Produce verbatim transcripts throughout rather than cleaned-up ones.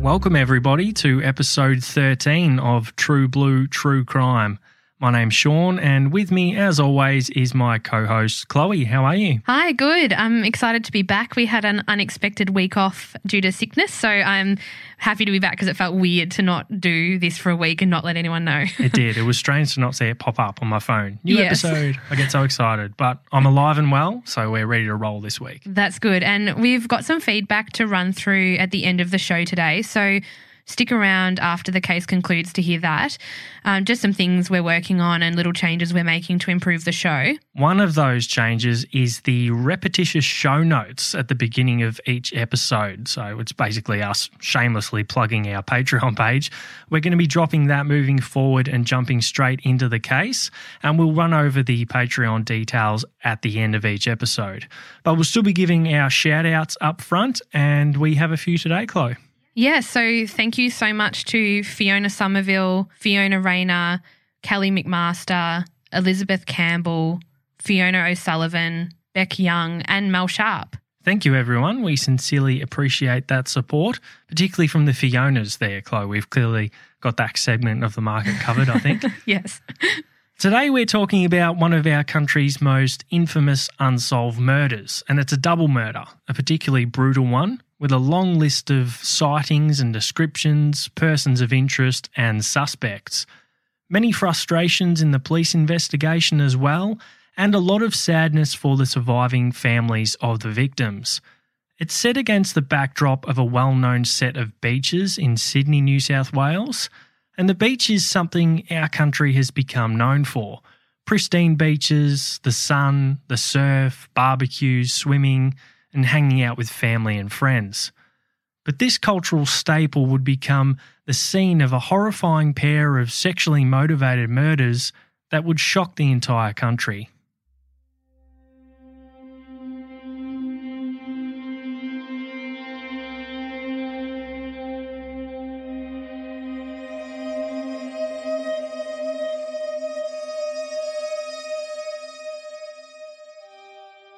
Welcome, everybody, to episode thirteen of True Blue True Crime. My name's Sean, and with me, as always, is my co-host, Chloe. How are you? Hi, good. I'm excited to be back. We had an unexpected week off due to sickness, so I'm happy to be back because it felt weird to not do this for a week and not let anyone know. It did. It was strange to not see it pop up on my phone. New yes. episode. I get so excited, but I'm alive and well, so we're ready to roll this week. That's good, and we've got some feedback to run through at the end of the show today, so stick around after the case concludes to hear that. Um, just some things we're working on and little changes we're making to improve the show. One of those changes is the repetitious show notes at the beginning of each episode. So it's basically us shamelessly plugging our Patreon page. We're going to be dropping that moving forward and jumping straight into the case, and we'll run over the Patreon details at the end of each episode. But we'll still be giving our shout-outs up front, and we have a few today, Chloe. Yeah, so thank you so much to Fiona Somerville, Fiona Rayner, Kelly McMaster, Elizabeth Campbell, Fiona O'Sullivan, Beck Young and Mel Sharp. Thank you, everyone. We sincerely appreciate that support, particularly from the Fionas there, Chloe. We've clearly got that segment of the market covered, I think. Yes. Today we're talking about one of our country's most infamous unsolved murders, and it's a double murder, a particularly brutal one, with a long list of sightings and descriptions, persons of interest and suspects. Many frustrations in the police investigation as well, and a lot of sadness for the surviving families of the victims. It's set against the backdrop of a well-known set of beaches in Sydney, New South Wales, and the beach is something our country has become known for. Pristine beaches, the sun, the surf, barbecues, swimming and hanging out with family and friends. But this cultural staple would become the scene of a horrifying pair of sexually motivated murders that would shock the entire country.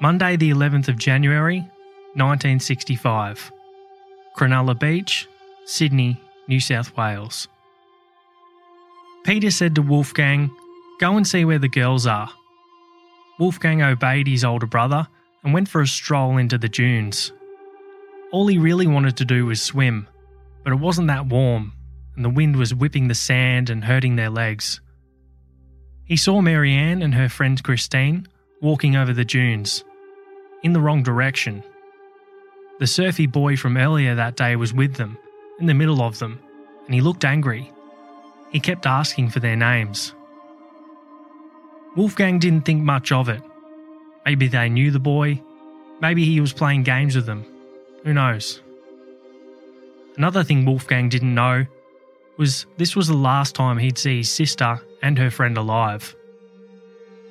Monday the eleventh of January, nineteen sixty-five. Cronulla Beach, Sydney, New South Wales. Peter said to Wolfgang, "Go and see where the girls are." Wolfgang obeyed his older brother and went for a stroll into the dunes. All he really wanted to do was swim, but it wasn't that warm and the wind was whipping the sand and hurting their legs. He saw Marianne and her friend Christine walking over the dunes, in the wrong direction. The surfy boy from earlier that day was with them, in the middle of them, and he looked angry. He kept asking for their names. Wolfgang didn't think much of it. Maybe they knew the boy. Maybe he was playing games with them. Who knows? Another thing Wolfgang didn't know was this was the last time he'd see his sister and her friend alive.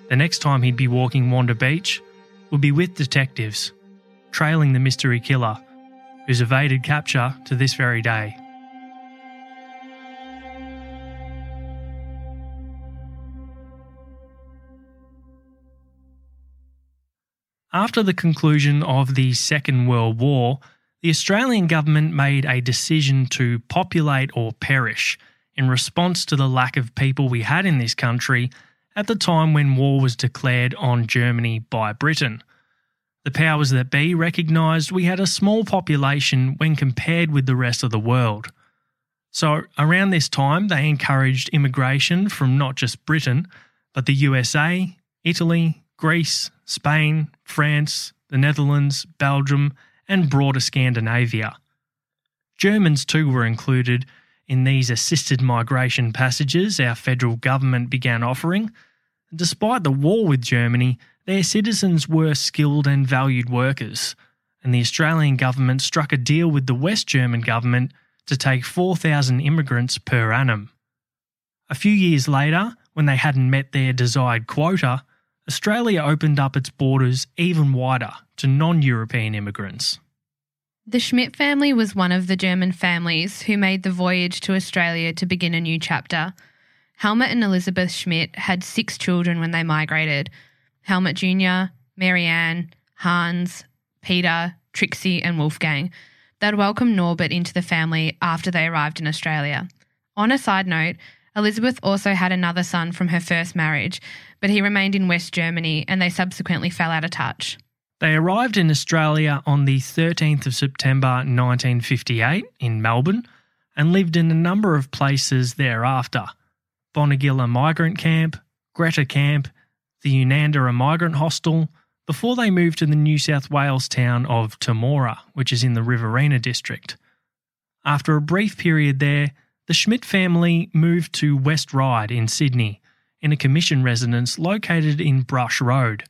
The next time he'd be walking Wanda Beach would be with detectives, trailing the mystery killer, who's evaded capture to this very day. After the conclusion of the Second World War, the Australian government made a decision to populate or perish in response to the lack of people we had in this country at the time when war was declared on Germany by Britain. The powers that be recognised we had a small population when compared with the rest of the world. So around this time, they encouraged immigration from not just Britain, but the U S A, Italy, Greece, Spain, France, the Netherlands, Belgium, and broader Scandinavia. Germans too were included in these assisted migration passages our federal government began offering. Despite the war with Germany, their citizens were skilled and valued workers, and the Australian government struck a deal with the West German government to take four thousand immigrants per annum. A few years later, when they hadn't met their desired quota, Australia opened up its borders even wider to non-European immigrants. The Schmidt family was one of the German families who made the voyage to Australia to begin a new chapter. Helmut and Elizabeth Schmidt had six children when they migrated: Helmut Junior, Marianne, Hans, Peter, Trixie and Wolfgang. They'd welcomed Norbert into the family after they arrived in Australia. On a side note, Elizabeth also had another son from her first marriage, but he remained in West Germany and they subsequently fell out of touch. They arrived in Australia on the thirteenth of September nineteen fifty-eight in Melbourne and lived in a number of places thereafter: Bonegilla Migrant Camp, Greta Camp, the Unandara Migrant Hostel, before they moved to the New South Wales town of Temora, which is in the Riverina district. After a brief period there, the Schmidt family moved to West Ryde in Sydney, in a commission residence located in Brush Road.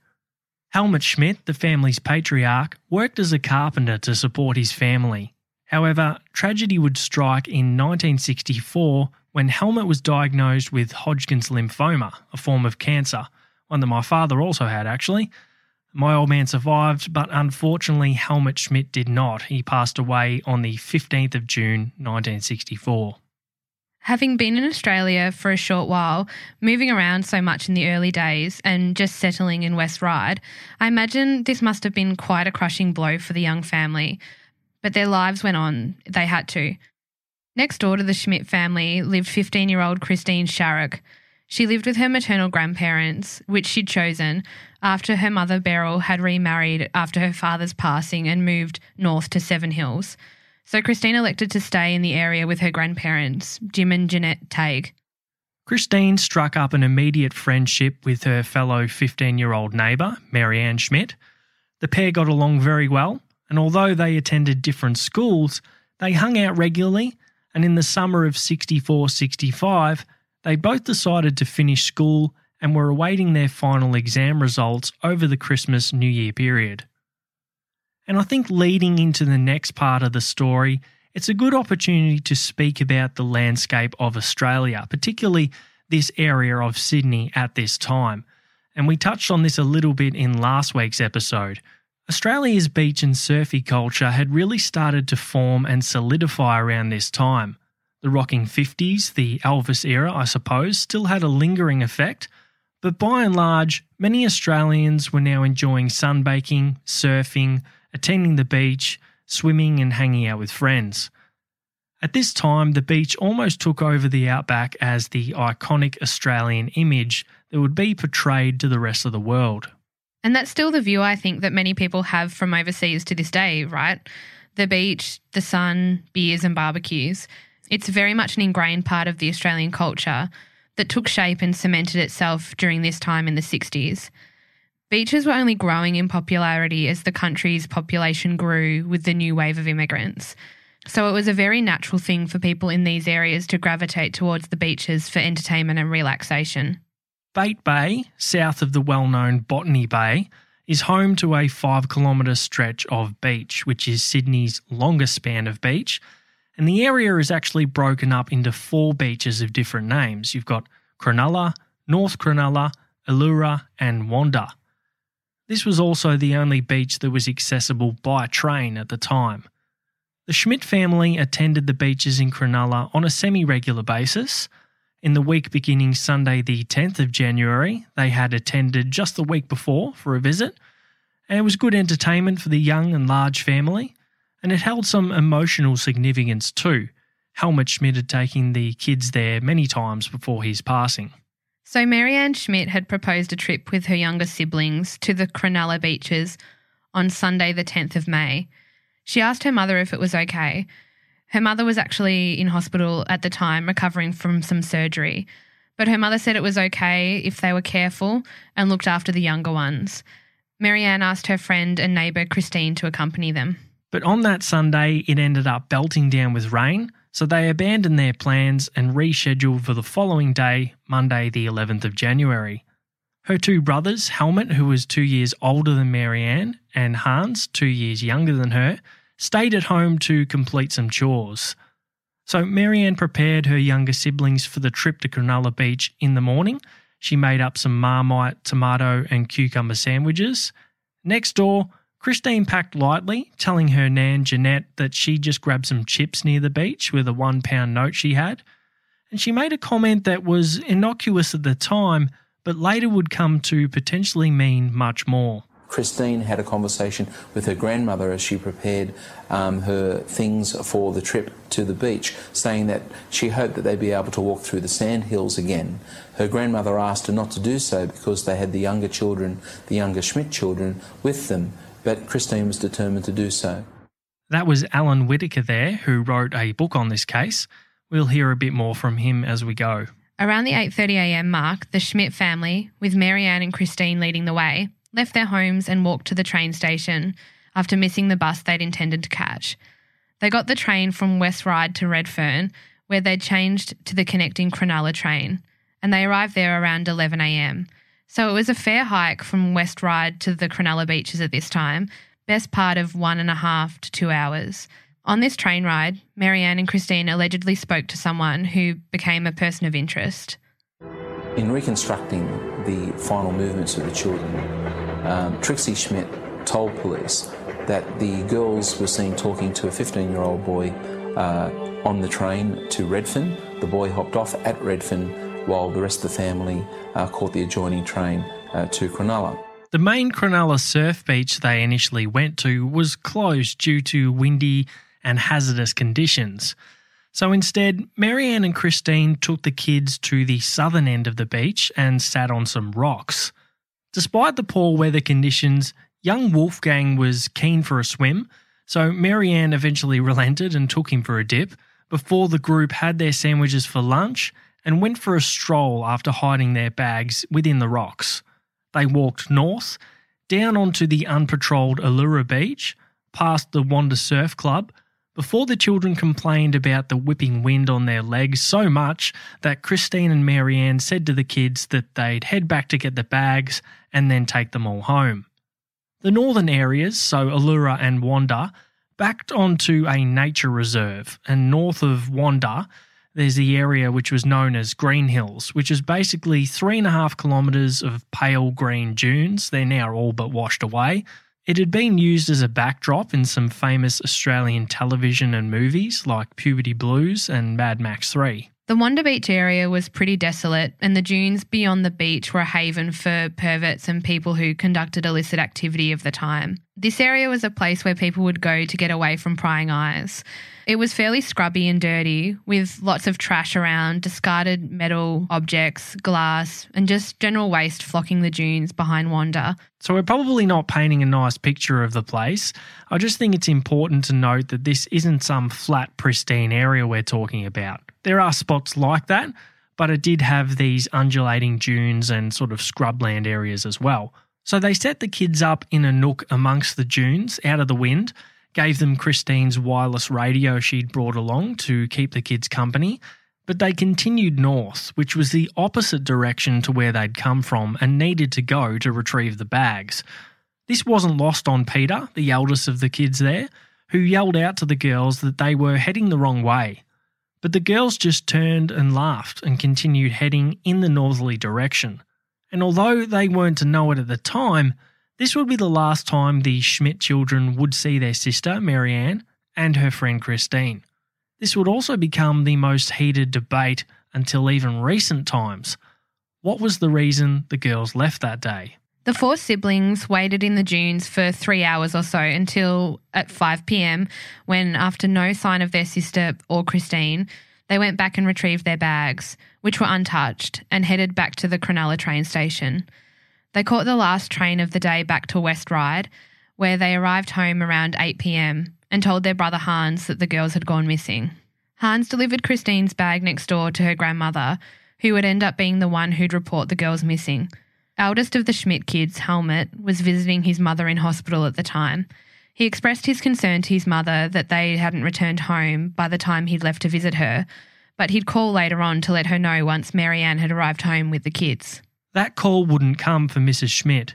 Helmut Schmidt, the family's patriarch, worked as a carpenter to support his family. However, tragedy would strike in nineteen sixty-four when Helmut was diagnosed with Hodgkin's lymphoma, a form of cancer, one that my father also had actually. My old man survived, but unfortunately Helmut Schmidt did not. He passed away on the fifteenth of June nineteen sixty-four. Having been in Australia for a short while, moving around so much in the early days and just settling in West Ryde, I imagine this must have been quite a crushing blow for the young family. But their lives went on. They had to. Next door to the Schmidt family lived fifteen-year-old Christine Sharrock. She lived with her maternal grandparents, which she'd chosen, after her mother Beryl had remarried after her father's passing and moved north to Seven Hills. So Christine elected to stay in the area with her grandparents, Jim and Jeanette Tague. Christine struck up an immediate friendship with her fellow fifteen-year-old neighbour, Marianne Schmidt. The pair got along very well, and although they attended different schools, they hung out regularly, and in the summer of sixty-four sixty-five, they both decided to finish school and were awaiting their final exam results over the Christmas-New Year period. And I think leading into the next part of the story, it's a good opportunity to speak about the landscape of Australia, particularly this area of Sydney at this time. And we touched on this a little bit in last week's episode. Australia's beach and surfy culture had really started to form and solidify around this time. The rocking fifties, the Elvis era, I suppose, still had a lingering effect. But by and large, many Australians were now enjoying sunbaking, surfing, attending the beach, swimming and hanging out with friends. At this time, the beach almost took over the outback as the iconic Australian image that would be portrayed to the rest of the world. And that's still the view I think that many people have from overseas to this day, right? The beach, the sun, beers and barbecues. It's very much an ingrained part of the Australian culture that took shape and cemented itself during this time in the sixties. Beaches were only growing in popularity as the country's population grew with the new wave of immigrants. So it was a very natural thing for people in these areas to gravitate towards the beaches for entertainment and relaxation. Bait Bay, south of the well-known Botany Bay, is home to a five-kilometre stretch of beach, which is Sydney's longest span of beach. And the area is actually broken up into four beaches of different names. You've got Cronulla, North Cronulla, Allura and Wanda. This was also the only beach that was accessible by train at the time. The Schmidt family attended the beaches in Cronulla on a semi-regular basis. In the week beginning Sunday the tenth of January, they had attended just the week before for a visit, and it was good entertainment for the young and large family, and it held some emotional significance too. Helmut Schmidt had taken the kids there many times before his passing. So Marianne Schmidt had proposed a trip with her younger siblings to the Cronulla Beaches on Sunday the tenth of May. She asked her mother if it was okay. Her mother was actually in hospital at the time, recovering from some surgery, but her mother said it was okay if they were careful and looked after the younger ones. Marianne asked her friend and neighbour Christine to accompany them. But on that Sunday, it ended up belting down with rain, so they abandoned their plans and rescheduled for the following day, Monday the eleventh of January. Her two brothers, Helmut, who was two years older than Marianne, and Hans, two years younger than her, stayed at home to complete some chores. So Marianne prepared her younger siblings for the trip to Cronulla Beach in the morning. She made up some Marmite, tomato and cucumber sandwiches. Next door, Christine packed lightly, telling her nan Jeanette that she just grabbed some chips near the beach with a one pound note she had. And she made a comment that was innocuous at the time, but later would come to potentially mean much more. Christine had a conversation with her grandmother as she prepared um, her things for the trip to the beach, saying that she hoped that they'd be able to walk through the Sand Hills again. Her grandmother asked her not to do so because they had the younger children, the younger Schmidt children, with them, but Christine was determined to do so. That was Alan Whittaker there, who wrote a book on this case. We'll hear a bit more from him as we go. Around the eight thirty a m mark, the Schmidt family, with Marianne and Christine leading the way, left their homes and walked to the train station after missing the bus they'd intended to catch. They got the train from West Ryde to Redfern, where they'd changed to the connecting Cronulla train, and they arrived there around eleven a m. So it was a fair hike from West Ryde to the Cronulla Beaches at this time, best part of one and a half to two hours. On this train ride, Marianne and Christine allegedly spoke to someone who became a person of interest. In reconstructing the final movements of the children, Um, Trixie Schmidt told police that the girls were seen talking to a fifteen-year-old boy uh, on the train to Redfern. The boy hopped off at Redfern while the rest of the family uh, caught the adjoining train uh, to Cronulla. The main Cronulla surf beach they initially went to was closed due to windy and hazardous conditions. So instead, Marianne and Christine took the kids to the southern end of the beach and sat on some rocks. Despite the poor weather conditions, young Wolfgang was keen for a swim, so Marianne eventually relented and took him for a dip before the group had their sandwiches for lunch and went for a stroll after hiding their bags within the rocks. They walked north, down onto the unpatrolled Allura Beach, past the Wanda Surf Club, before the children complained about the whipping wind on their legs so much that Christine and Marianne said to the kids that they'd head back to get the bags and then take them all home. The northern areas, so Allura and Wanda, backed onto a nature reserve, and north of Wanda there's the area which was known as Green Hills, which is basically three and a half kilometres of pale green dunes. They're now all but washed away. It had been used as a backdrop in some famous Australian television and movies like Puberty Blues and Mad Max three. The Wanda Beach area was pretty desolate, and the dunes beyond the beach were a haven for perverts and people who conducted illicit activity of the time. This area was a place where people would go to get away from prying eyes. It was fairly scrubby and dirty, with lots of trash around, discarded metal objects, glass, and just general waste flocking the dunes behind Wanda. So we're probably not painting a nice picture of the place. I just think it's important to note that this isn't some flat, pristine area we're talking about. There are spots like that, but it did have these undulating dunes and sort of scrubland areas as well. So they set the kids up in a nook amongst the dunes, out of the wind, gave them Christine's wireless radio she'd brought along to keep the kids company, but they continued north, which was the opposite direction to where they'd come from and needed to go to retrieve the bags. This wasn't lost on Peter, the eldest of the kids there, who yelled out to the girls that they were heading the wrong way. But the girls just turned and laughed and continued heading in the northerly direction. And although they weren't to know it at the time, this would be the last time the Schmidt children would see their sister, Marianne, and her friend Christine. This would also become the most heated debate until even recent times. What was the reason the girls left that day? The four siblings waited in the dunes for three hours or so until at five p.m. when, after no sign of their sister or Christine, they went back and retrieved their bags, which were untouched, and headed back to the Cronulla train station. They caught the last train of the day back to West Ryde, where they arrived home around eight p.m. and told their brother Hans that the girls had gone missing. Hans delivered Christine's bag next door to her grandmother, who would end up being the one who'd report the girls missing. Eldest of the Schmidt kids, Helmut, was visiting his mother in hospital at the time. He expressed his concern to his mother that they hadn't returned home by the time he'd left to visit her, but he'd call later on to let her know once Marianne had arrived home with the kids. That call wouldn't come for Missus Schmidt.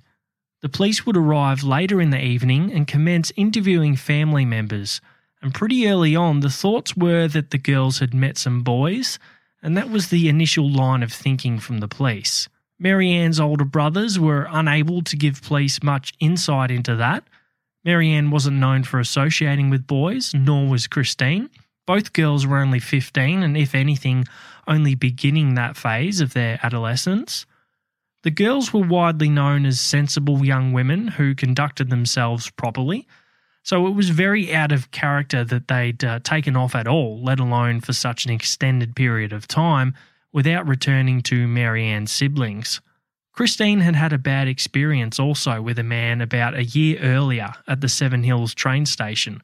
The police would arrive later in the evening and commence interviewing family members, and pretty early on the thoughts were that the girls had met some boys, and that was the initial line of thinking from the police. Marianne's older brothers were unable to give police much insight into that. Marianne wasn't known for associating with boys, nor was Christine. Both girls were only fifteen and, if anything, only beginning that phase of their adolescence. The girls were widely known as sensible young women who conducted themselves properly, so it was very out of character that they'd uh, taken off at all, let alone for such an extended period of time, without returning to Marianne's siblings. Christine had had a bad experience also with a man about a year earlier at the Seven Hills train station.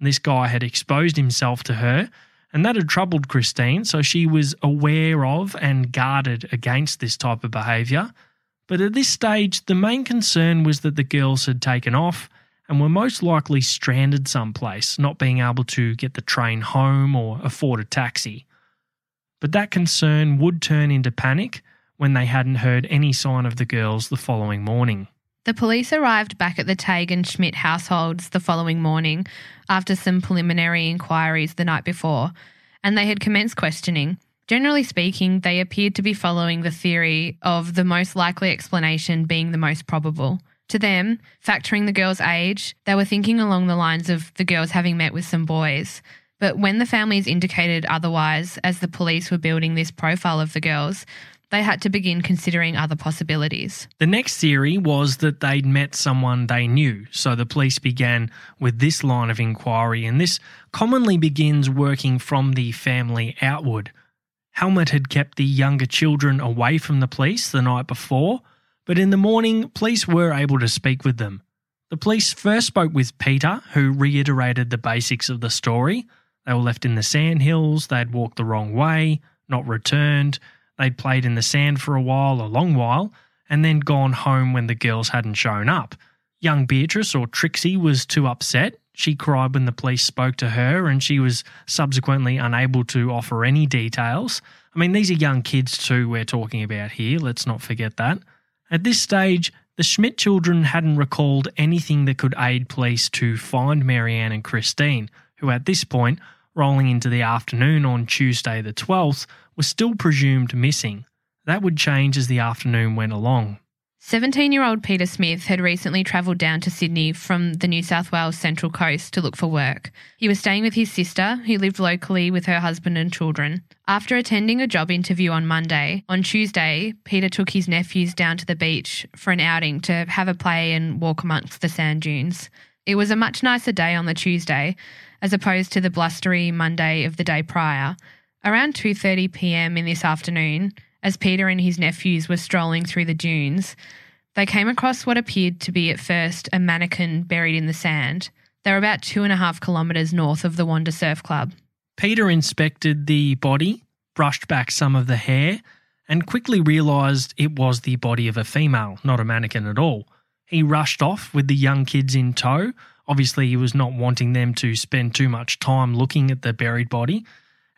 This guy had exposed himself to her, and that had troubled Christine, so she was aware of and guarded against this type of behaviour. But at this stage, the main concern was that the girls had taken off and were most likely stranded someplace, not being able to get the train home or afford a taxi. But that concern would turn into panic when they hadn't heard any sign of the girls the following morning. The police arrived back at the Tag and Schmidt households the following morning after some preliminary inquiries the night before, and they had commenced questioning. Generally speaking, they appeared to be following the theory of the most likely explanation being the most probable. To them, factoring the girls' age, they were thinking along the lines of the girls having met with some boys. But when the families indicated otherwise, as the police were building this profile of the girls, they had to begin considering other possibilities. The next theory was that they'd met someone they knew, so the police began with this line of inquiry, and this commonly begins working from the family outward. Helmut had kept the younger children away from the police the night before, but in the morning, police were able to speak with them. The police first spoke with Peter, who reiterated the basics of the story. They were left in the Sand Hills, they'd walked the wrong way, not returned. They'd played in the sand for a while, a long while, and then gone home when the girls hadn't shown up. Young Beatrice, or Trixie, was too upset. She cried when the police spoke to her, and she was subsequently unable to offer any details. I mean, these are young kids too we're talking about here, let's not forget that. At this stage, the Schmidt children hadn't recalled anything that could aid police to find Marianne and Christine, who at this point, rolling into the afternoon on Tuesday the twelfth, was still presumed missing. That would change as the afternoon went along. seventeen-year-old Peter Smith had recently travelled down to Sydney from the New South Wales Central Coast to look for work. He was staying with his sister, who lived locally with her husband and children. After attending a job interview on Monday, on Tuesday, Peter took his nephews down to the beach for an outing to have a play and walk amongst the sand dunes. It was a much nicer day on the Tuesday, as opposed to the blustery Monday of the day prior. Around two thirty p.m. in this afternoon, as Peter and his nephews were strolling through the dunes, they came across what appeared to be at first a mannequin buried in the sand. They were about two and a half kilometres north of the Wanda Surf Club. Peter inspected the body, brushed back some of the hair, and quickly realised it was the body of a female, not a mannequin at all. He rushed off with the young kids in tow. Obviously, he was not wanting them to spend too much time looking at the buried body,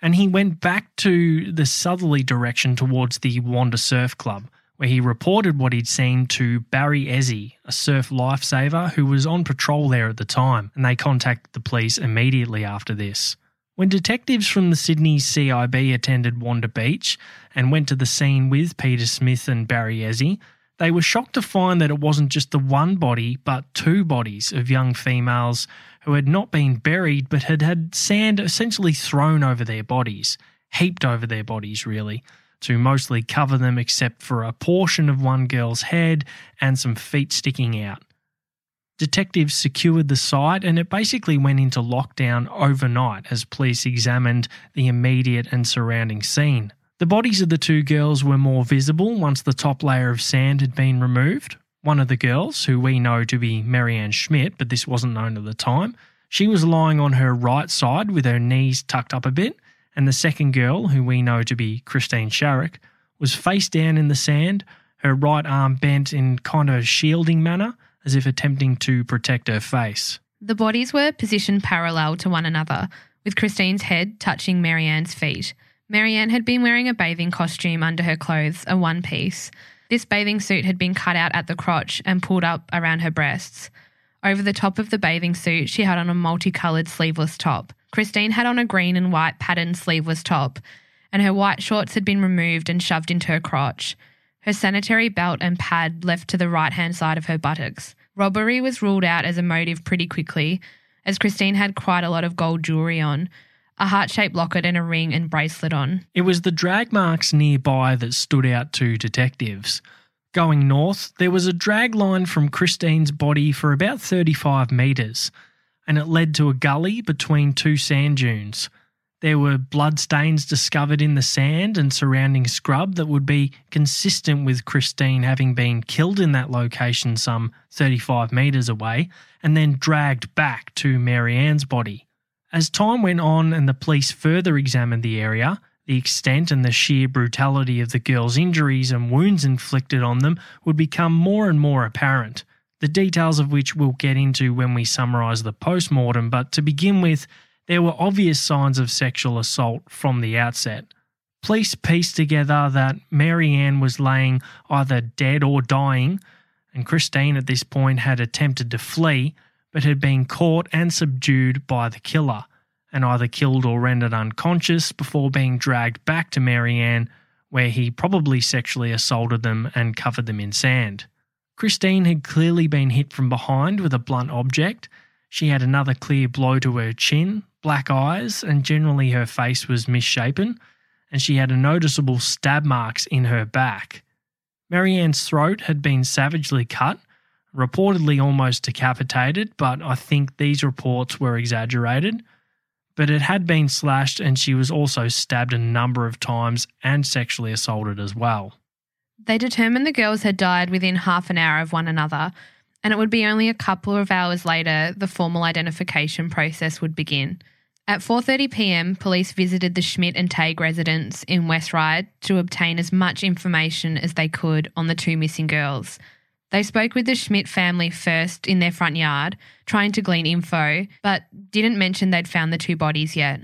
and he went back to the southerly direction towards the Wanda Surf Club, where he reported what he'd seen to Barry Ezzi, a surf lifesaver who was on patrol there at the time, and they contacted the police immediately after this. When detectives from the Sydney C I B attended Wanda Beach and went to the scene with Peter Smith and Barry Ezzi, they were shocked to find that it wasn't just the one body, but two bodies of young females who had not been buried but had had sand essentially thrown over their bodies, heaped over their bodies really, to mostly cover them except for a portion of one girl's head and some feet sticking out. Detectives secured the site and it basically went into lockdown overnight as police examined the immediate and surrounding scene. The bodies of the two girls were more visible once the top layer of sand had been removed. One of the girls, who we know to be Marianne Schmidt, but this wasn't known at the time, she was lying on her right side with her knees tucked up a bit, and the second girl, who we know to be Christine Sharrock, was face down in the sand, her right arm bent in kind of a shielding manner, as if attempting to protect her face. The bodies were positioned parallel to one another, with Christine's head touching Marianne's feet. Marianne had been wearing a bathing costume under her clothes, a one-piece. This bathing suit had been cut out at the crotch and pulled up around her breasts. Over the top of the bathing suit, she had on a multicoloured sleeveless top. Christine had on a green and white patterned sleeveless top, and her white shorts had been removed and shoved into her crotch. Her sanitary belt and pad left to the right-hand side of her buttocks. Robbery was ruled out as a motive pretty quickly, as Christine had quite a lot of gold jewellery on, a heart-shaped locket and a ring and bracelet on. It was the drag marks nearby that stood out to detectives. Going north, there was a drag line from Christine's body for about thirty-five metres, and it led to a gully between two sand dunes. There were blood stains discovered in the sand and surrounding scrub that would be consistent with Christine having been killed in that location some thirty-five metres away and then dragged back to Marianne's body. As time went on and the police further examined the area, the extent and the sheer brutality of the girls' injuries and wounds inflicted on them would become more and more apparent, the details of which we'll get into when we summarise the post-mortem, but to begin with, there were obvious signs of sexual assault from the outset. Police pieced together that Marianne was laying either dead or dying, and Christine at this point had attempted to flee, but had been caught and subdued by the killer, and either killed or rendered unconscious before being dragged back to Marianne, where he probably sexually assaulted them and covered them in sand. Christine had clearly been hit from behind with a blunt object. She had another clear blow to her chin, black eyes, and generally her face was misshapen, and she had a noticeable stab marks in her back. Marianne's throat had been savagely cut, reportedly almost decapitated, but I think these reports were exaggerated. But it had been slashed and she was also stabbed a number of times and sexually assaulted as well. They determined the girls had died within half an hour of one another, and it would be only a couple of hours later the formal identification process would begin. At four thirty p m, police visited the Schmidt and Tague residence in West Ryde to obtain as much information as they could on the two missing girls. They spoke with the Schmidt family first in their front yard, trying to glean info, but didn't mention they'd found the two bodies yet.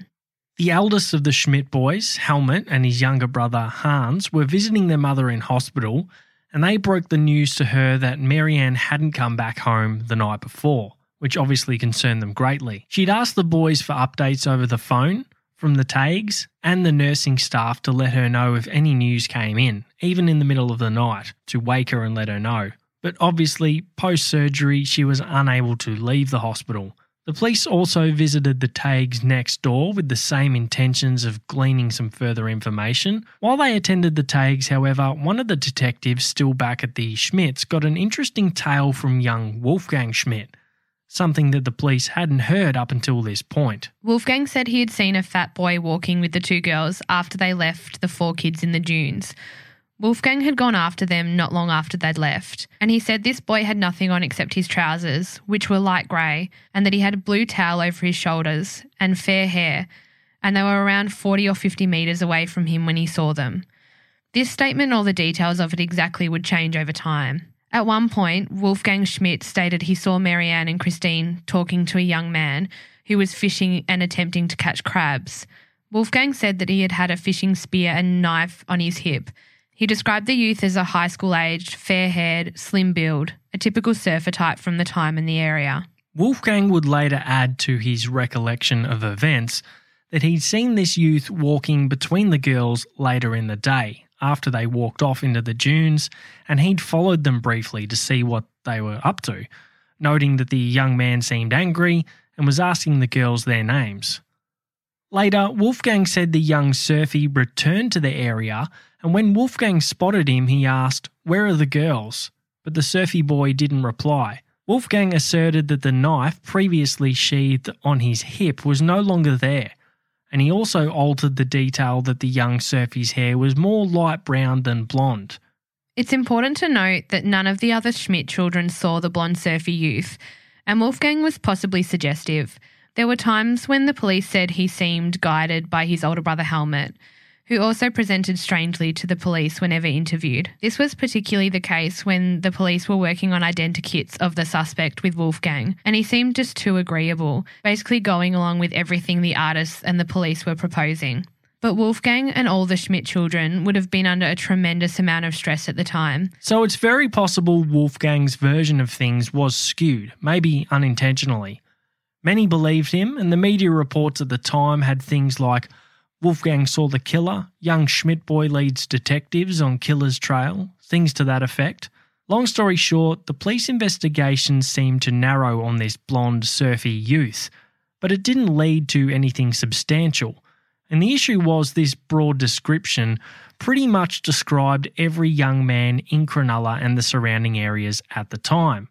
The eldest of the Schmidt boys, Helmut, and his younger brother, Hans, were visiting their mother in hospital, and they broke the news to her that Marianne hadn't come back home the night before, which obviously concerned them greatly. She'd asked the boys for updates over the phone from the Tagues and the nursing staff to let her know if any news came in, even in the middle of the night, to wake her and let her know. But obviously, post-surgery, she was unable to leave the hospital. The police also visited the Tagues next door with the same intentions of gleaning some further information. While they attended the Tagues, however, one of the detectives still back at the Schmidts got an interesting tale from young Wolfgang Schmidt, something that the police hadn't heard up until this point. Wolfgang said he had seen a fat boy walking with the two girls after they left the four kids in the dunes. Wolfgang had gone after them not long after they'd left, and he said this boy had nothing on except his trousers, which were light grey, and that he had a blue towel over his shoulders and fair hair, and they were around forty or fifty metres away from him when he saw them. This statement and all the details of it exactly would change over time. At one point, Wolfgang Schmidt stated he saw Marianne and Christine talking to a young man who was fishing and attempting to catch crabs. Wolfgang said that he had had a fishing spear and knife on his hip. He described the youth as a high school-aged, fair-haired, slim build, a typical surfer type from the time in the area. Wolfgang would later add to his recollection of events that he'd seen this youth walking between the girls later in the day, after they walked off into the dunes, and he'd followed them briefly to see what they were up to, noting that the young man seemed angry and was asking the girls their names. Later, Wolfgang said the young surfy returned to the area and when Wolfgang spotted him, he asked, "Where are the girls?" But the surfy boy didn't reply. Wolfgang asserted that the knife previously sheathed on his hip was no longer there, and he also altered the detail that the young surfy's hair was more light brown than blonde. It's important to note that none of the other Schmidt children saw the blonde surfy youth, and Wolfgang was possibly suggestive. There were times when the police said he seemed guided by his older brother Helmut, who also presented strangely to the police whenever interviewed. This was particularly the case when the police were working on identikits of the suspect with Wolfgang, and he seemed just too agreeable, basically going along with everything the artists and the police were proposing. But Wolfgang and all the Schmidt children would have been under a tremendous amount of stress at the time. So it's very possible Wolfgang's version of things was skewed, maybe unintentionally. Many believed him, and the media reports at the time had things like, "Wolfgang saw the killer," "Young Schmidt boy leads detectives on killer's trail," things to that effect. Long story short, the police investigation seemed to narrow on this blonde, surfy youth, but it didn't lead to anything substantial. And the issue was this broad description pretty much described every young man in Cronulla and the surrounding areas at the time.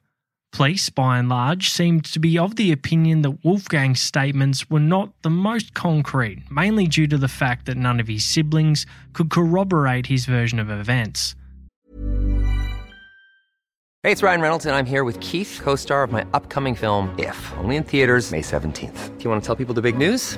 Police, by and large, seemed to be of the opinion that Wolfgang's statements were not the most concrete, mainly due to the fact that none of his siblings could corroborate his version of events. Hey, it's Ryan Reynolds, and I'm here with Keith, co-star of my upcoming film, If, only in theaters May seventeenth. Do you want to tell people the big news?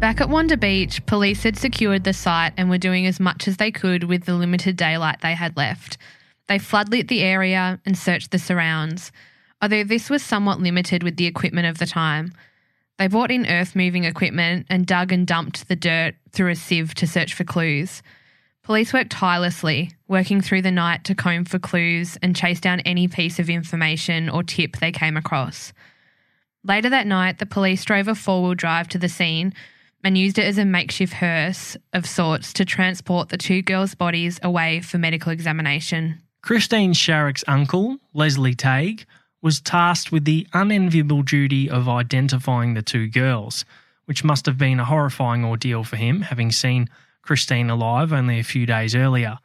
Back at Wanda Beach, police had secured the site and were doing as much as they could with the limited daylight they had left. They floodlit the area and searched the surrounds, although this was somewhat limited with the equipment of the time. They brought in earth-moving equipment and dug and dumped the dirt through a sieve to search for clues. Police worked tirelessly, working through the night to comb for clues and chase down any piece of information or tip they came across. Later that night, the police drove a four-wheel drive to the scene and used it as a makeshift hearse of sorts to transport the two girls' bodies away for medical examination. Christine Sharrock's uncle, Leslie Tague, was tasked with the unenviable duty of identifying the two girls, which must have been a horrifying ordeal for him, having seen Christine alive only a few days earlier.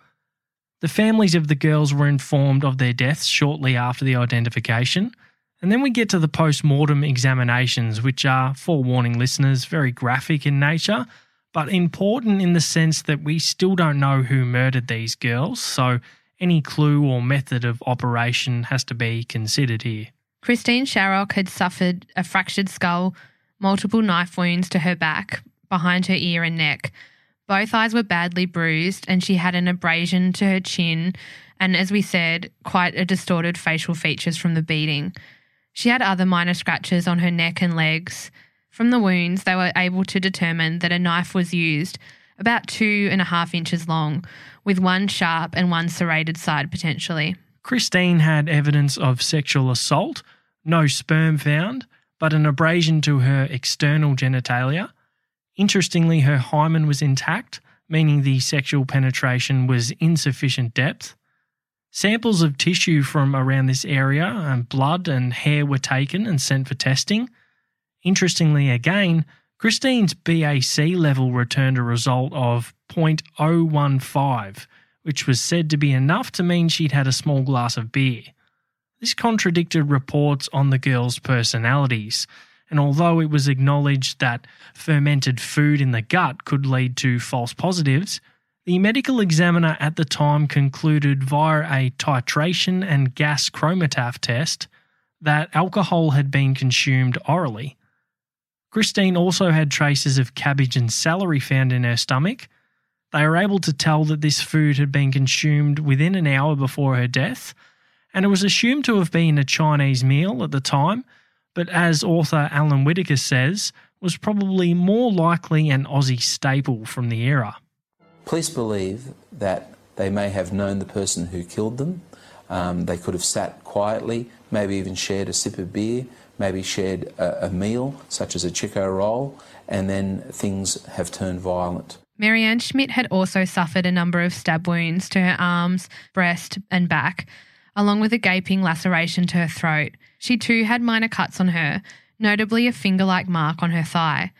The families of the girls were informed of their deaths shortly after the identification. And then we get to the post-mortem examinations, which are, forewarning listeners, very graphic in nature, but important in the sense that we still don't know who murdered these girls, so any clue or method of operation has to be considered here. Christine Sharrock had suffered a fractured skull, multiple knife wounds to her back, behind her ear and neck. Both eyes were badly bruised and she had an abrasion to her chin and, as we said, quite a distorted facial features from the beating. She had other minor scratches on her neck and legs. From the wounds, they were able to determine that a knife was used, about two and a half inches long, with one sharp and one serrated side potentially. Christine had evidence of sexual assault, no sperm found, but an abrasion to her external genitalia. Interestingly, her hymen was intact, meaning the sexual penetration was insufficient depth. Samples of tissue from around this area and blood and hair were taken and sent for testing. Interestingly again, Christine's B A C level returned a result of zero point zero one five, which was said to be enough to mean she'd had a small glass of beer. This contradicted reports on the girls' personalities, and although it was acknowledged that fermented food in the gut could lead to false positives, the medical examiner at the time concluded via a titration and gas chromatograph test that alcohol had been consumed orally. Christine also had traces of cabbage and celery found in her stomach. They were able to tell that this food had been consumed within an hour before her death, and it was assumed to have been a Chinese meal at the time, but as author Alan Whittaker says, was probably more likely an Aussie staple from the era. Police believe that they may have known the person who killed them. Um, they could have sat quietly, maybe even shared a sip of beer, maybe shared a, a meal, such as a Chico roll, and then things have turned violent. Marianne Schmidt had also suffered a number of stab wounds to her arms, breast and back, along with a gaping laceration to her throat. She too had minor cuts on her, notably a finger-like mark on her thigh.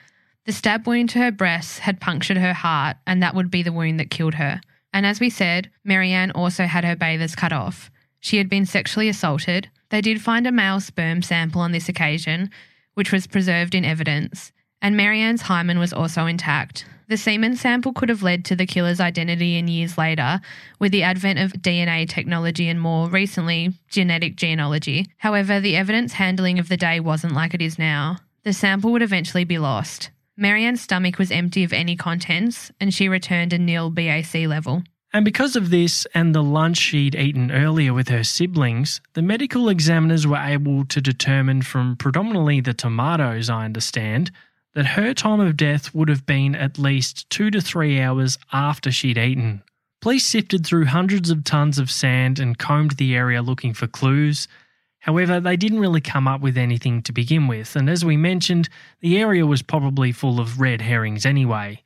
The stab wound to her breast had punctured her heart, and that would be the wound that killed her. And as we said, Marianne also had her bathers cut off. She had been sexually assaulted. They did find a male sperm sample on this occasion, which was preserved in evidence, and Marianne's hymen was also intact. The semen sample could have led to the killer's identity in years later, with the advent of D N A technology and more recently, genetic genealogy. However, the evidence handling of the day wasn't like it is now. The sample would eventually be lost. Marianne's stomach was empty of any contents, and she returned a nil B A C level. And because of this and the lunch she'd eaten earlier with her siblings, the medical examiners were able to determine from predominantly the tomatoes, I understand, that her time of death would have been at least two to three hours after she'd eaten. Police sifted through hundreds of tons of sand and combed the area looking for clues. However, they didn't really come up with anything to begin with, and as we mentioned, the area was probably full of red herrings anyway.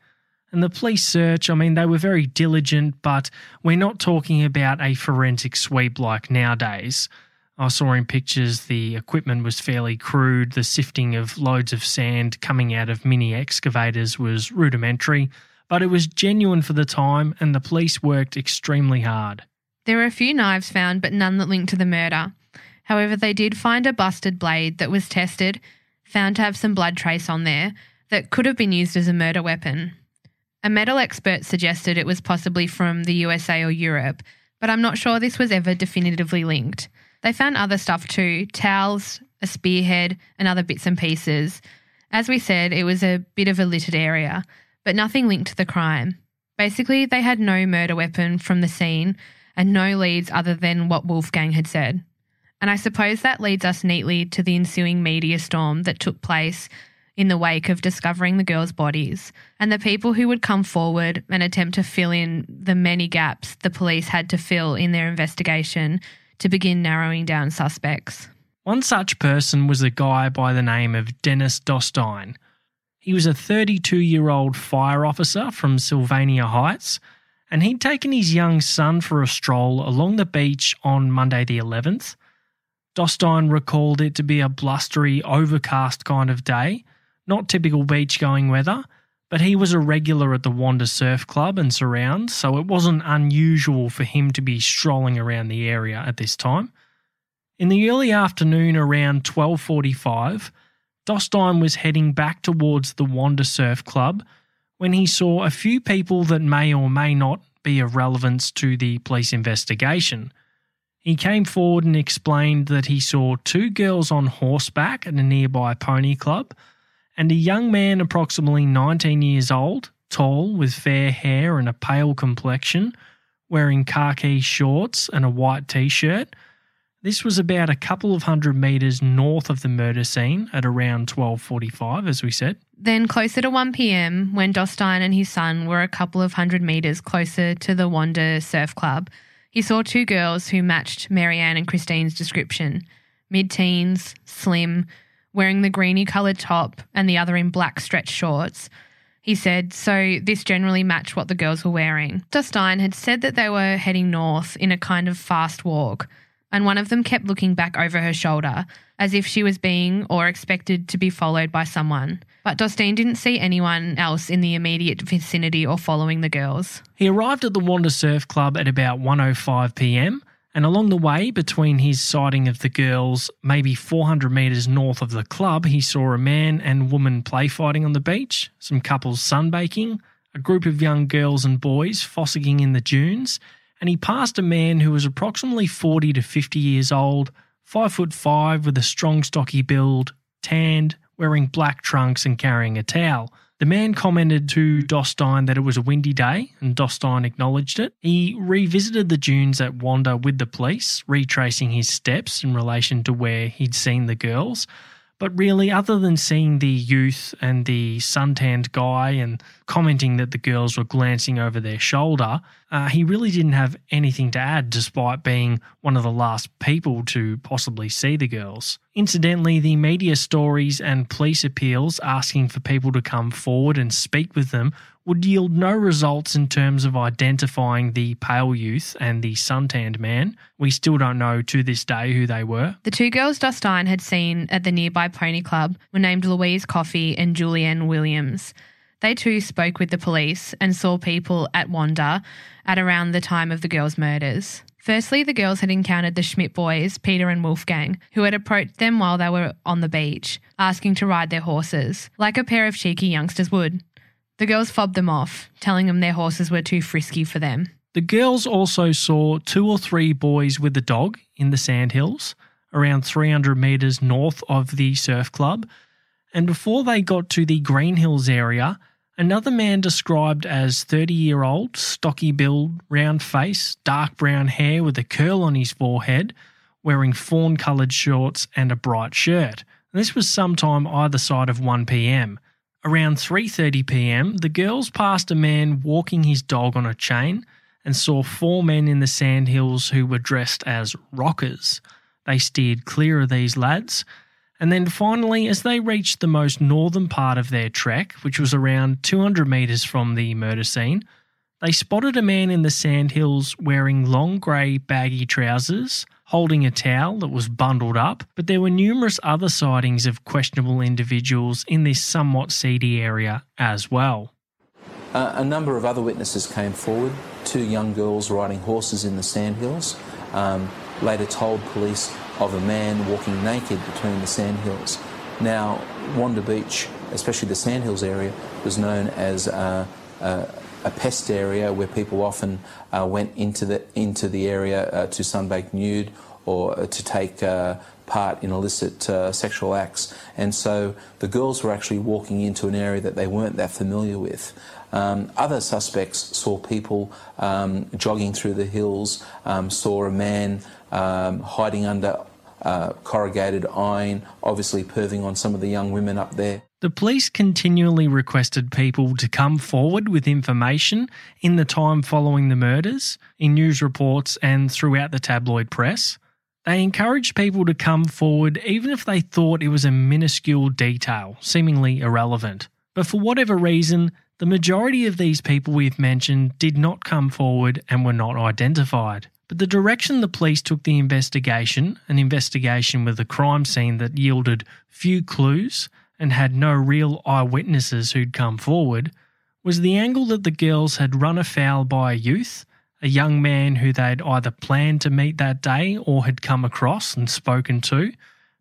And the police search, I mean, they were very diligent, but we're not talking about a forensic sweep like nowadays. I saw in pictures the equipment was fairly crude, the sifting of loads of sand coming out of mini excavators was rudimentary, but it was genuine for the time and the police worked extremely hard. There were a few knives found, but none that linked to the murder. However, they did find a busted blade that was tested, found to have some blood trace on there, that could have been used as a murder weapon. A metal expert suggested it was possibly from the U S A or Europe, but I'm not sure this was ever definitively linked. They found other stuff too, towels, a spearhead, and other bits and pieces. As we said, it was a bit of a littered area, but nothing linked to the crime. Basically, they had no murder weapon from the scene and no leads other than what Wolfgang had said. And I suppose that leads us neatly to the ensuing media storm that took place in the wake of discovering the girls' bodies and the people who would come forward and attempt to fill in the many gaps the police had to fill in their investigation to begin narrowing down suspects. One such person was a guy by the name of Dennis Dostine. He was a thirty-two-year-old fire officer from Sylvania Heights, and he'd taken his young son for a stroll along the beach on Monday the eleventh. Dostine recalled it to be a blustery, overcast kind of day, not typical beach-going weather, but he was a regular at the Wanda Surf Club and surrounds, so it wasn't unusual for him to be strolling around the area at this time. In the early afternoon around twelve forty-five, Dostine was heading back towards the Wanda Surf Club when he saw a few people that may or may not be of relevance to the police investigation. He came forward and explained that he saw two girls on horseback at a nearby pony club and a young man approximately nineteen years old, tall with fair hair and a pale complexion, wearing khaki shorts and a white t-shirt. This was about a couple of hundred metres north of the murder scene at around twelve forty-five, as we said. Then closer to one p.m, when Dostine and his son were a couple of hundred metres closer to the Wanda Surf Club, he saw two girls who matched Marianne and Christine's description, mid-teens, slim, wearing the greeny-coloured top and the other in black stretch shorts. He said, so this generally matched what the girls were wearing. Dostine had said that they were heading north in a kind of fast walk, and one of them kept looking back over her shoulder as if she was being or expected to be followed by someone. But Dostine didn't see anyone else in the immediate vicinity or following the girls. He arrived at the Wanda Surf Club at about one oh five p.m, and along the way between his sighting of the girls, maybe four hundred metres north of the club, he saw a man and woman play fighting on the beach, some couples sunbaking, a group of young girls and boys fossicking in the dunes, and he passed a man who was approximately forty to fifty years old, five foot five with a strong stocky build, tanned, wearing black trunks and carrying a towel. The man commented to Dostine that it was a windy day, and Dostine acknowledged it. He revisited the dunes at Wanda with the police, retracing his steps in relation to where he'd seen the girls. But really, other than seeing the youth and the suntanned guy and commenting that the girls were glancing over their shoulder, uh, he really didn't have anything to add despite being one of the last people to possibly see the girls. Incidentally, the media stories and police appeals asking for people to come forward and speak with them would yield no results in terms of identifying the pale youth and the suntanned man. We still don't know to this day who they were. The two girls Dostine had seen at the nearby pony club were named Louise Coffey and Julianne Williams. They too spoke with the police and saw people at Wanda at around the time of the girls' murders. Firstly, the girls had encountered the Schmidt boys, Peter and Wolfgang, who had approached them while they were on the beach, asking to ride their horses, like a pair of cheeky youngsters would. The girls fobbed them off, telling them their horses were too frisky for them. The girls also saw two or three boys with a dog in the Sand Hills, around three hundred metres north of the surf club, and before they got to the Green Hills area, another man described as thirty-year-old, stocky build, round face, dark brown hair with a curl on his forehead, wearing fawn-coloured shorts and a bright shirt. And this was sometime either side of one p.m. Around three thirty p.m, the girls passed a man walking his dog on a chain and saw four men in the Sand Hills who were dressed as rockers. They steered clear of these lads. And then finally, as they reached the most northern part of their trek, which was around two hundred metres from the murder scene, they spotted a man in the Sand Hills wearing long grey baggy trousers, holding a towel that was bundled up, but there were numerous other sightings of questionable individuals in this somewhat seedy area as well. Uh, a number of other witnesses came forward, two young girls riding horses in the Sand Hills, um, later told police of a man walking naked between the Sand Hills. Now, Wanda Beach, especially the Sand Hills area, was known as a, a, a pest area where people often uh, went into the into the area uh, to sunbathe nude or to take uh, part in illicit uh, sexual acts. And so the girls were actually walking into an area that they weren't that familiar with. Um, other suspects saw people um, jogging through the hills, um, saw a man um, hiding under uh, corrugated iron, obviously perving on some of the young women up there. The police continually requested people to come forward with information in the time following the murders, in news reports and throughout the tabloid press. They encouraged people to come forward even if they thought it was a minuscule detail, seemingly irrelevant. But for whatever reason, the majority of these people we've mentioned did not come forward and were not identified. But the direction the police took the investigation, an investigation with a crime scene that yielded few clues and had no real eyewitnesses who'd come forward, was the angle that the girls had run afoul by a youth, a young man who they'd either planned to meet that day or had come across and spoken to,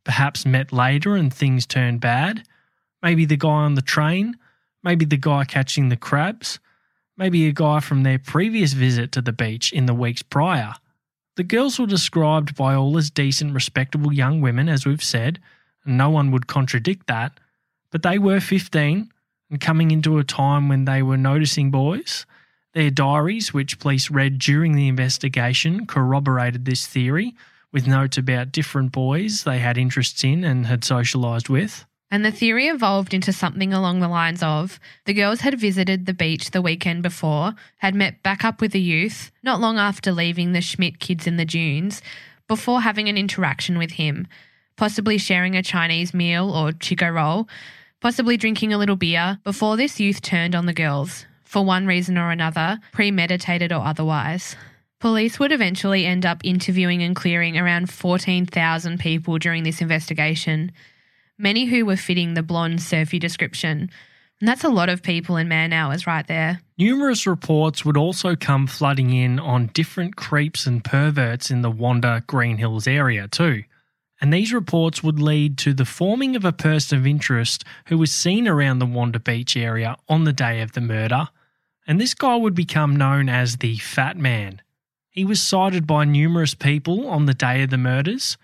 perhaps met later and things turned bad, maybe the guy on the train, maybe the guy catching the crabs, maybe a guy from their previous visit to the beach in the weeks prior. The girls were described by all as decent, respectable young women, as we've said, and no one would contradict that, but they were fifteen and coming into a time when they were noticing boys. Their diaries, which police read during the investigation, corroborated this theory, with notes about different boys they had interests in and had socialised with. And the theory evolved into something along the lines of the girls had visited the beach the weekend before, had met back up with the youth not long after leaving the Schmidt kids in the dunes, before having an interaction with him, possibly sharing a Chinese meal or chico roll, possibly drinking a little beer, before this youth turned on the girls, for one reason or another, premeditated or otherwise. Police would eventually end up interviewing and clearing around fourteen thousand people during this investigation, many who were fitting the blonde surfy description. And that's a lot of people in man hours right there. Numerous reports would also come flooding in on different creeps and perverts in the Wanda Green Hills area too. And these reports would lead to the forming of a person of interest who was seen around the Wanda Beach area on the day of the murder. And this guy would become known as the Fat Man. He was sighted by numerous people on the day of the murders,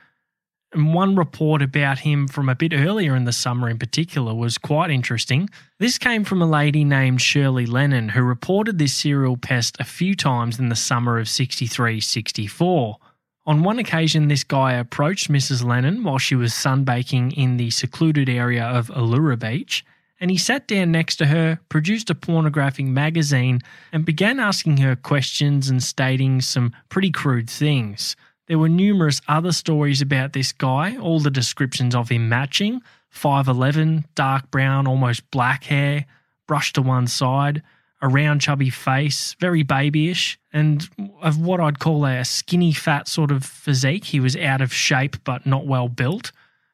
And one report about him from a bit earlier in the summer in particular was quite interesting. This came from a lady named Shirley Lennon, who reported this serial pest a few times in the summer of sixty-three sixty-four. On one occasion, this guy approached Missus Lennon while she was sunbaking in the secluded area of Allura Beach, and he sat down next to her, produced a pornographic magazine, and began asking her questions and stating some pretty crude things. There were numerous other stories about this guy, all the descriptions of him matching: five eleven, dark brown, almost black hair, brushed to one side, a round chubby face, very babyish, and of what I'd call a skinny fat sort of physique. He was out of shape but not well built.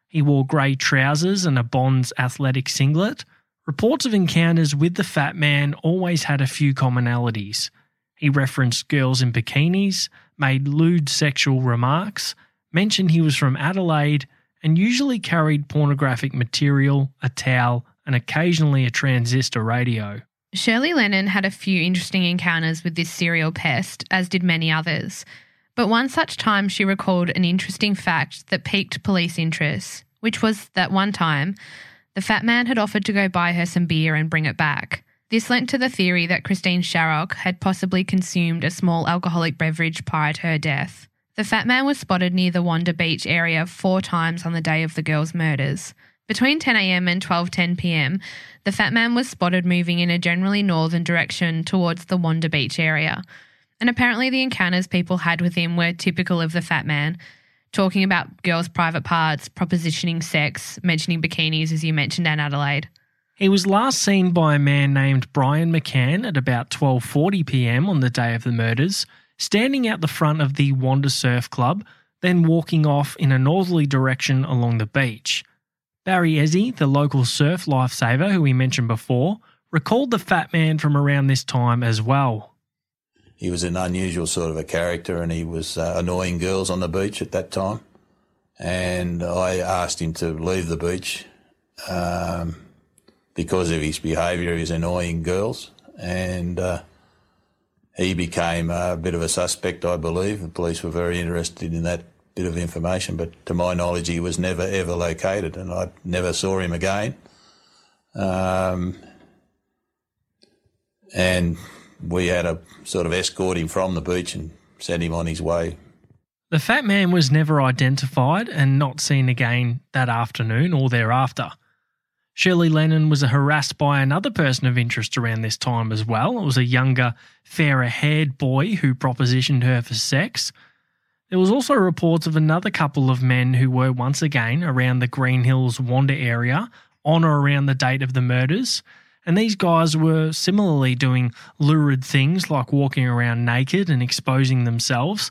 He wore grey trousers and a Bonds athletic singlet. Reports of encounters with the fat man always had a few commonalities. He referenced girls in bikinis, made lewd sexual remarks, mentioned he was from Adelaide, and usually carried pornographic material, a towel, and occasionally a transistor radio. Shirley Lennon had a few interesting encounters with this serial pest, as did many others. But one such time she recalled an interesting fact that piqued police interest, which was that one time the fat man had offered to go buy her some beer and bring it back. This lent to the theory that Christine Sharrock had possibly consumed a small alcoholic beverage prior to her death. The fat man was spotted near the Wanda Beach area four times on the day of the girls' murders. Between ten a.m. and twelve ten p.m, the fat man was spotted moving in a generally northern direction towards the Wanda Beach area. And apparently the encounters people had with him were typical of the fat man, talking about girls' private parts, propositioning sex, mentioning bikinis as you mentioned, and Adelaide. He was last seen by a man named Brian McCann at about twelve forty p.m. on the day of the murders, standing out the front of the Wanda Surf Club, then walking off in a northerly direction along the beach. Barry Ezzi, the local surf lifesaver who we mentioned before, recalled the fat man from around this time as well. He was an unusual sort of a character, and he was uh, annoying girls on the beach at that time. And I asked him to leave the beach, um... because of his behaviour, he was annoying girls, and uh, he became a bit of a suspect, I believe. The police were very interested in that bit of information, but to my knowledge, he was never, ever located, and I never saw him again. Um, and we had to sort of escort him from the beach and send him on his way. The fat man was never identified and not seen again that afternoon or thereafter. Shirley Lennon was harassed by another person of interest around this time as well. It was a younger, fairer-haired boy who propositioned her for sex. There was also reports of another couple of men who were once again around the Green Hills Wanda area on or around the date of the murders, and these guys were similarly doing lurid things like walking around naked and exposing themselves.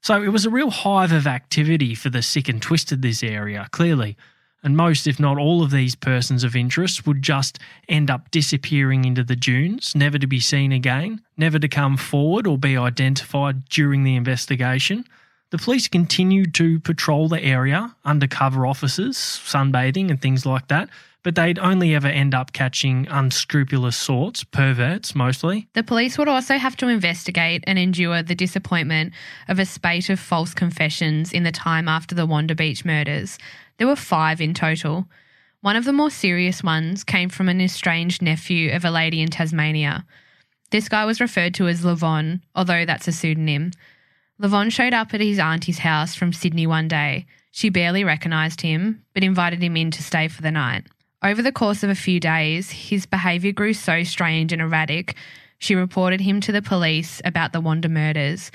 So it was a real hive of activity for the sick and twisted this area, clearly. And most, if not all, of these persons of interest would just end up disappearing into the dunes, never to be seen again, never to come forward or be identified during the investigation. The police continued to patrol the area, undercover officers, sunbathing and things like that, but they'd only ever end up catching unscrupulous sorts, perverts mostly. The police would also have to investigate and endure the disappointment of a spate of false confessions in the time after the Wanda Beach murders. There were five in total. One of the more serious ones came from an estranged nephew of a lady in Tasmania. This guy was referred to as Levon, although that's a pseudonym. Levon showed up at his auntie's house from Sydney one day. She barely recognised him, but invited him in to stay for the night. Over the course of a few days, his behaviour grew so strange and erratic, she reported him to the police about the Wanda murders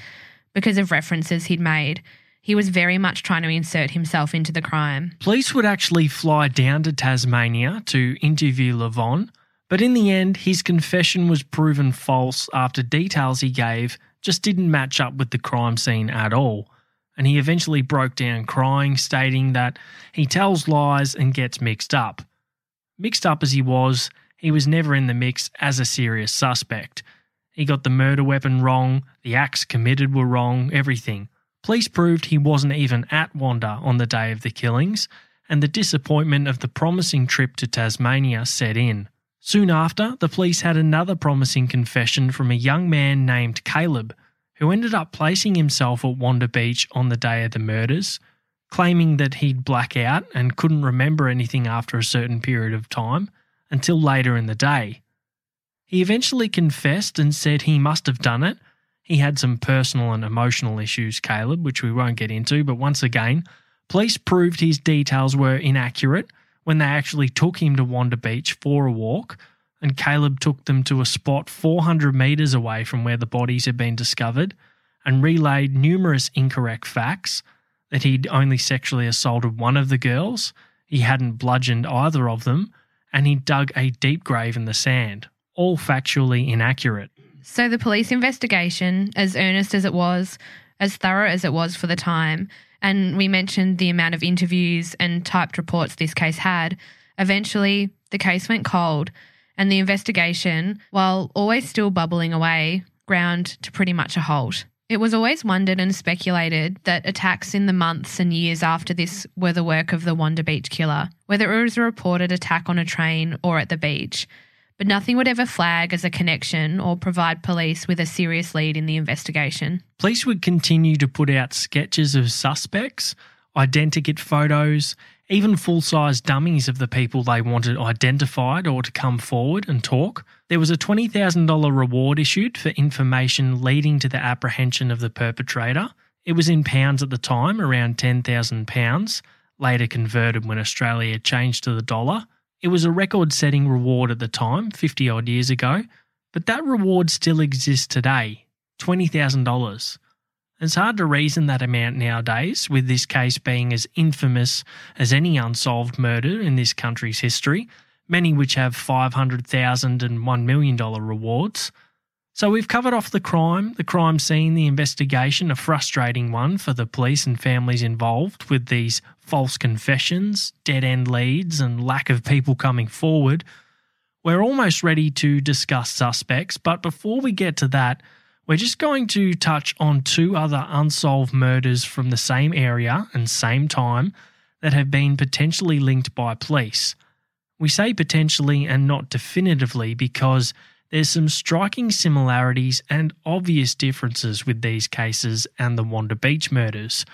because of references he'd made. He was very much trying to insert himself into the crime. Police would actually fly down to Tasmania to interview Levon, but in the end, his confession was proven false after details he gave just didn't match up with the crime scene at all. And he eventually broke down crying, stating that he tells lies and gets mixed up. Mixed up as he was, he was never in the mix as a serious suspect. He got the murder weapon wrong, the acts committed were wrong, everything. Police proved he wasn't even at Wanda on the day of the killings, and the disappointment of the promising trip to Tasmania set in. Soon after, the police had another promising confession from a young man named Caleb, who ended up placing himself at Wanda Beach on the day of the murders, claiming that he'd black out and couldn't remember anything after a certain period of time until later in the day. He eventually confessed and said he must have done it. He had some personal and emotional issues, Caleb, which we won't get into, but once again, police proved his details were inaccurate when they actually took him to Wanda Beach for a walk, and Caleb took them to a spot four hundred metres away from where the bodies had been discovered and relayed numerous incorrect facts, that he'd only sexually assaulted one of the girls, he hadn't bludgeoned either of them, and he dug a deep grave in the sand, all factually inaccurate. So the police investigation, as earnest as it was, as thorough as it was for the time, and we mentioned the amount of interviews and typed reports this case had, eventually the case went cold, and the investigation, while always still bubbling away, ground to pretty much a halt. It was always wondered and speculated that attacks in the months and years after this were the work of the Wanda Beach killer, whether it was a reported attack on a train or at the beach. But nothing would ever flag as a connection or provide police with a serious lead in the investigation. Police would continue to put out sketches of suspects, identikit photos, even full-size dummies of the people they wanted identified or to come forward and talk. There was a twenty thousand dollars reward issued for information leading to the apprehension of the perpetrator. It was in pounds at the time, around ten thousand pounds, later converted when Australia changed to the dollar. It was a record-setting reward at the time, fifty-odd years ago, but that reward still exists today, twenty thousand dollars. It's hard to reason that amount nowadays, with this case being as infamous as any unsolved murder in this country's history, many which have five hundred thousand dollars and one million dollars rewards. So we've covered off the crime, the crime scene, the investigation, a frustrating one for the police and families involved with these false confessions, dead-end leads and lack of people coming forward. We're almost ready to discuss suspects, but before we get to that, we're just going to touch on two other unsolved murders from the same area and same time that have been potentially linked by police. We say potentially and not definitively because there's some striking similarities and obvious differences with these cases and the Wanda Beach murders.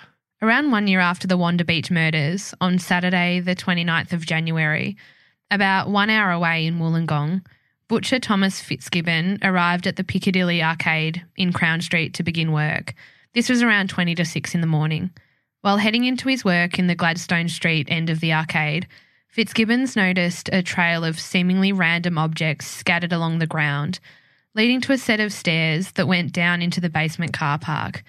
Around one year after the Wanda Beach murders, on Saturday the twenty-ninth of January, about one hour away in Wollongong, butcher Thomas Fitzgibbon arrived at the Piccadilly Arcade in Crown Street to begin work. This was around twenty to six in the morning. While heading into his work in the Gladstone Street end of the arcade, Fitzgibbons noticed a trail of seemingly random objects scattered along the ground, leading to a set of stairs that went down into the basement car park.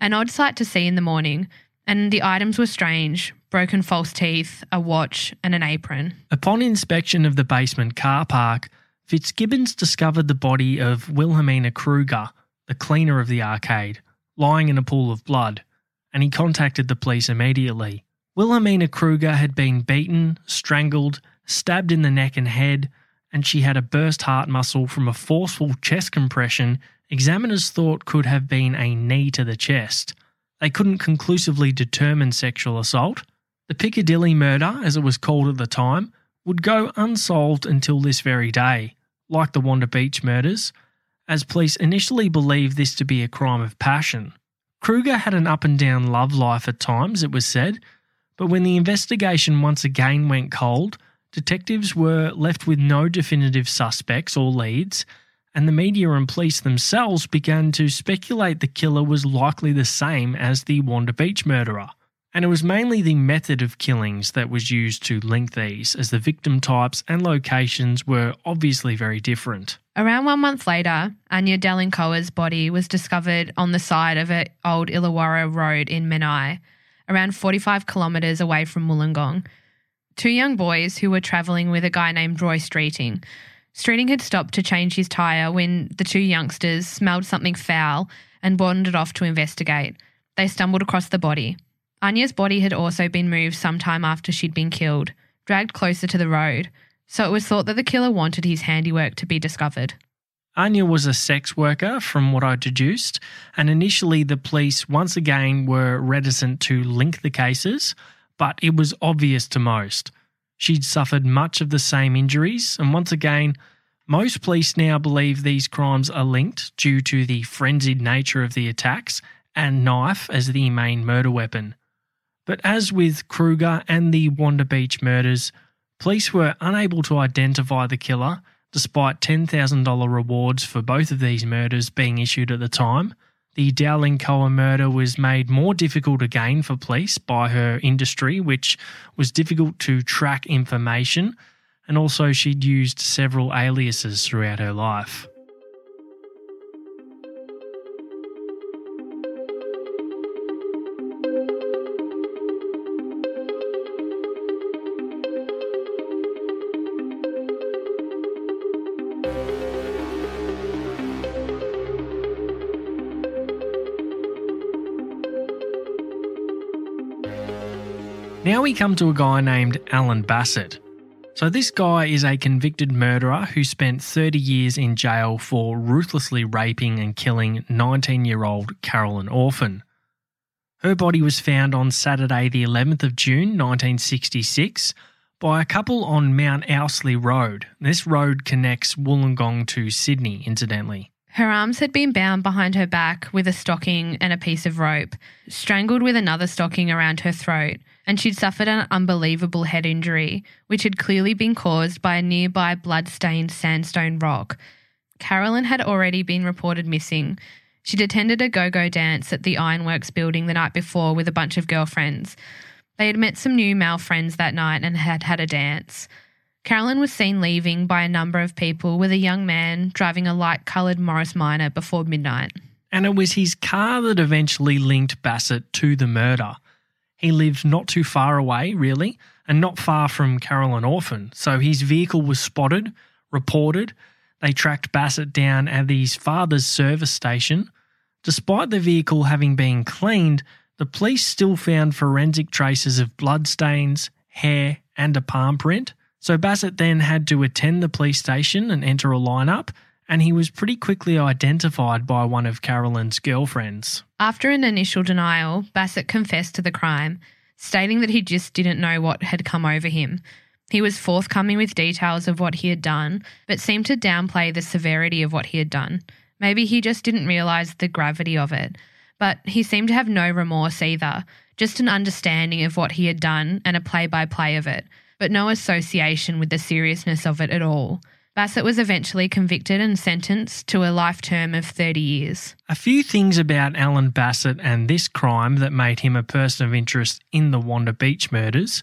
An odd sight to see in the morning, and the items were strange: broken false teeth, a watch, and an apron. Upon inspection of the basement car park, Fitzgibbons discovered the body of Wilhelmina Kruger, the cleaner of the arcade, lying in a pool of blood, and he contacted the police immediately. Wilhelmina Kruger had been beaten, strangled, stabbed in the neck and head, and she had a burst heart muscle from a forceful chest compression examiners thought could have been a knee to the chest. They couldn't conclusively determine sexual assault. The Piccadilly murder, as it was called at the time, would go unsolved until this very day, like the Wanda Beach murders, as police initially believed this to be a crime of passion. Kruger had an up-and-down love life at times, it was said, but when the investigation once again went cold, detectives were left with no definitive suspects or leads, and the media and police themselves began to speculate the killer was likely the same as the Wanda Beach murderer. And it was mainly the method of killings that was used to link these, as the victim types and locations were obviously very different. Around one month later, Anya Dalinkoa's body was discovered on the side of an old Illawarra road in Menai, around forty-five kilometres away from Wollongong. Two young boys who were travelling with a guy named Roy Streeting. Streeting had stopped to change his tyre when the two youngsters smelled something foul and wandered off to investigate. They stumbled across the body. Anya's body had also been moved sometime after she'd been killed, dragged closer to the road, so it was thought that the killer wanted his handiwork to be discovered. Anya was a sex worker, from what I deduced, and initially the police once again were reticent to link the cases, but it was obvious to most. She'd suffered much of the same injuries, and once again, most police now believe these crimes are linked due to the frenzied nature of the attacks and knife as the main murder weapon. But as with Kruger and the Wanda Beach murders, police were unable to identify the killer despite ten thousand dollars rewards for both of these murders being issued at the time. The Dowling-Coa murder was made more difficult again for police by her industry, which was difficult to track information, and also she'd used several aliases throughout her life. Now we come to a guy named Alan Bassett. So this guy is a convicted murderer who spent thirty years in jail for ruthlessly raping and killing nineteen-year-old Carolyn Orphan. Her body was found on Saturday the eleventh of June nineteen sixty-six by a couple on Mount Owsley Road. This road connects Wollongong to Sydney, incidentally. Her arms had been bound behind her back with a stocking and a piece of rope, strangled with another stocking around her throat, and she'd suffered an unbelievable head injury, which had clearly been caused by a nearby blood-stained sandstone rock. Carolyn had already been reported missing. She'd attended a go-go dance at the Ironworks building the night before with a bunch of girlfriends. They had met some new male friends that night and had had a dance. Carolyn was seen leaving by a number of people with a young man driving a light-coloured Morris Minor before midnight. And it was his car that eventually linked Bassett to the murder. He lived not too far away, really, and not far from Carolyn Orphan, so his vehicle was spotted, reported. They tracked Bassett down at his father's service station. Despite the vehicle having been cleaned, the police still found forensic traces of bloodstains, hair, and a palm print. So Bassett then had to attend the police station and enter a lineup, and he was pretty quickly identified by one of Carolyn's girlfriends. After an initial denial, Bassett confessed to the crime, stating that he just didn't know what had come over him. He was forthcoming with details of what he had done, but seemed to downplay the severity of what he had done. Maybe he just didn't realise the gravity of it, but he seemed to have no remorse either, just an understanding of what he had done and a play-by-play of it, but no association with the seriousness of it at all. Bassett was eventually convicted and sentenced to a life term of thirty years. A few things about Alan Bassett and this crime that made him a person of interest in the Wanda Beach murders.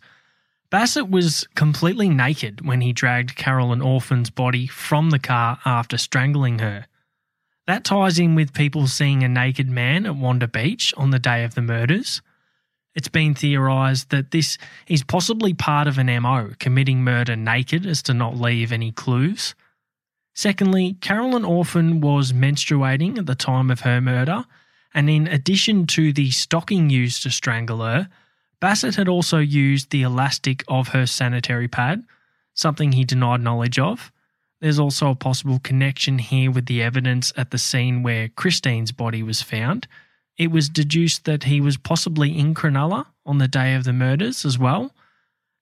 Bassett was completely naked when he dragged Carolyn Orphan's body from the car after strangling her. That ties in with people seeing a naked man at Wanda Beach on the day of the murders. It's been theorised that this is possibly part of an M O, committing murder naked as to not leave any clues. Secondly, Carolyn Orphan was menstruating at the time of her murder, and in addition to the stocking used to strangle her, Bassett had also used the elastic of her sanitary pad, something he denied knowledge of. There's also a possible connection here with the evidence at the scene where Christine's body was found. It was deduced that he was possibly in Cronulla on the day of the murders as well.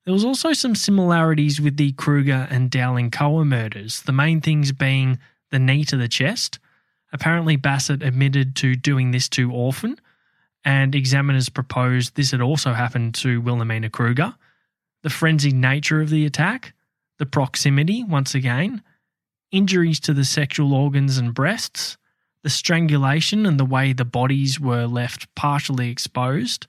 There was also some similarities with the Kruger and Dowling-Coa murders, the main things being the knee to the chest. Apparently Bassett admitted to doing this to Orphan, and examiners proposed this had also happened to Wilhelmina Kruger. The frenzied nature of the attack, the proximity once again, injuries to the sexual organs and breasts, the strangulation and the way the bodies were left partially exposed,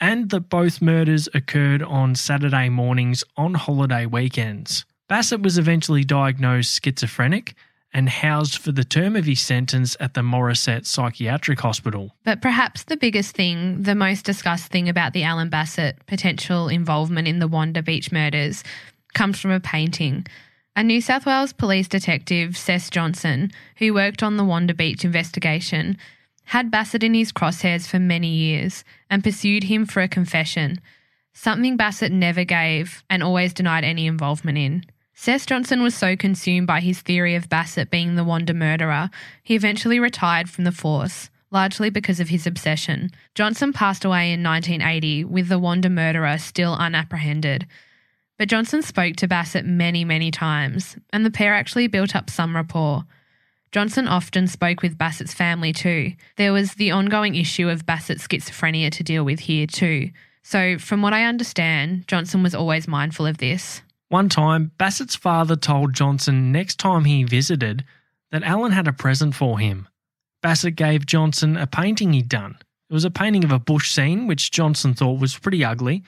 and that both murders occurred on Saturday mornings on holiday weekends. Bassett was eventually diagnosed schizophrenic and housed for the term of his sentence at the Morisset Psychiatric Hospital. But perhaps the biggest thing, the most discussed thing about the Alan Bassett potential involvement in the Wanda Beach murders comes from a painting. A New South Wales police detective, Sess Johnson, who worked on the Wanda Beach investigation, had Bassett in his crosshairs for many years and pursued him for a confession, something Bassett never gave and always denied any involvement in. Sess Johnson was so consumed by his theory of Bassett being the Wanda murderer, he eventually retired from the force, largely because of his obsession. Johnson passed away in nineteen eighty with the Wanda murderer still unapprehended. But Johnson spoke to Bassett many, many times, and the pair actually built up some rapport. Johnson often spoke with Bassett's family too. There was the ongoing issue of Bassett's schizophrenia to deal with here too, So from what I understand, Johnson was always mindful of this. One time, Bassett's father told Johnson next time he visited that Alan had a present for him. Bassett gave Johnson a painting he'd done. It was a painting of a bush scene, which Johnson thought was pretty ugly.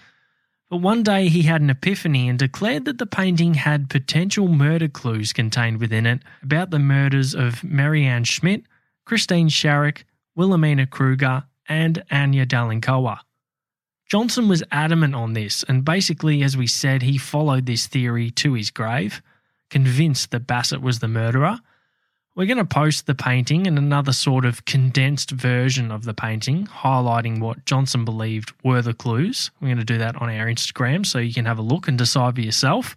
But one day he had an epiphany and declared that the painting had potential murder clues contained within it about the murders of Marianne Schmidt, Christine Sharrock, Wilhelmina Kruger and Anya Dalinkowa. Johnson was adamant on this and basically, as we said, he followed this theory to his grave, convinced that Bassett was the murderer. We're going to post the painting and another sort of condensed version of the painting highlighting what Johnson believed were the clues. We're going to do that on our Instagram so you can have a look and decide for yourself.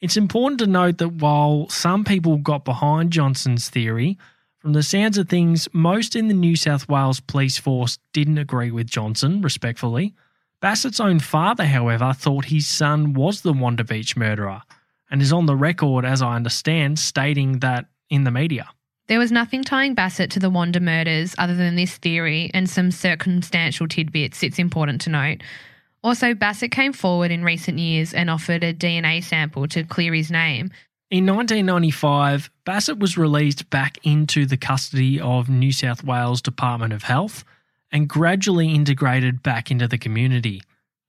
It's important to note that while some people got behind Johnson's theory, from the sounds of things, most in the New South Wales police force didn't agree with Johnson, respectfully. Bassett's own father, however, thought his son was the Wanda Beach murderer and is on the record, as I understand, stating that in the media. There was nothing tying Bassett to the Wanda murders other than this theory and some circumstantial tidbits it's important to note. Also, Bassett came forward in recent years and offered a D N A sample to clear his name. In nineteen ninety-five, Bassett was released back into the custody of New South Wales Department of Health and gradually integrated back into the community.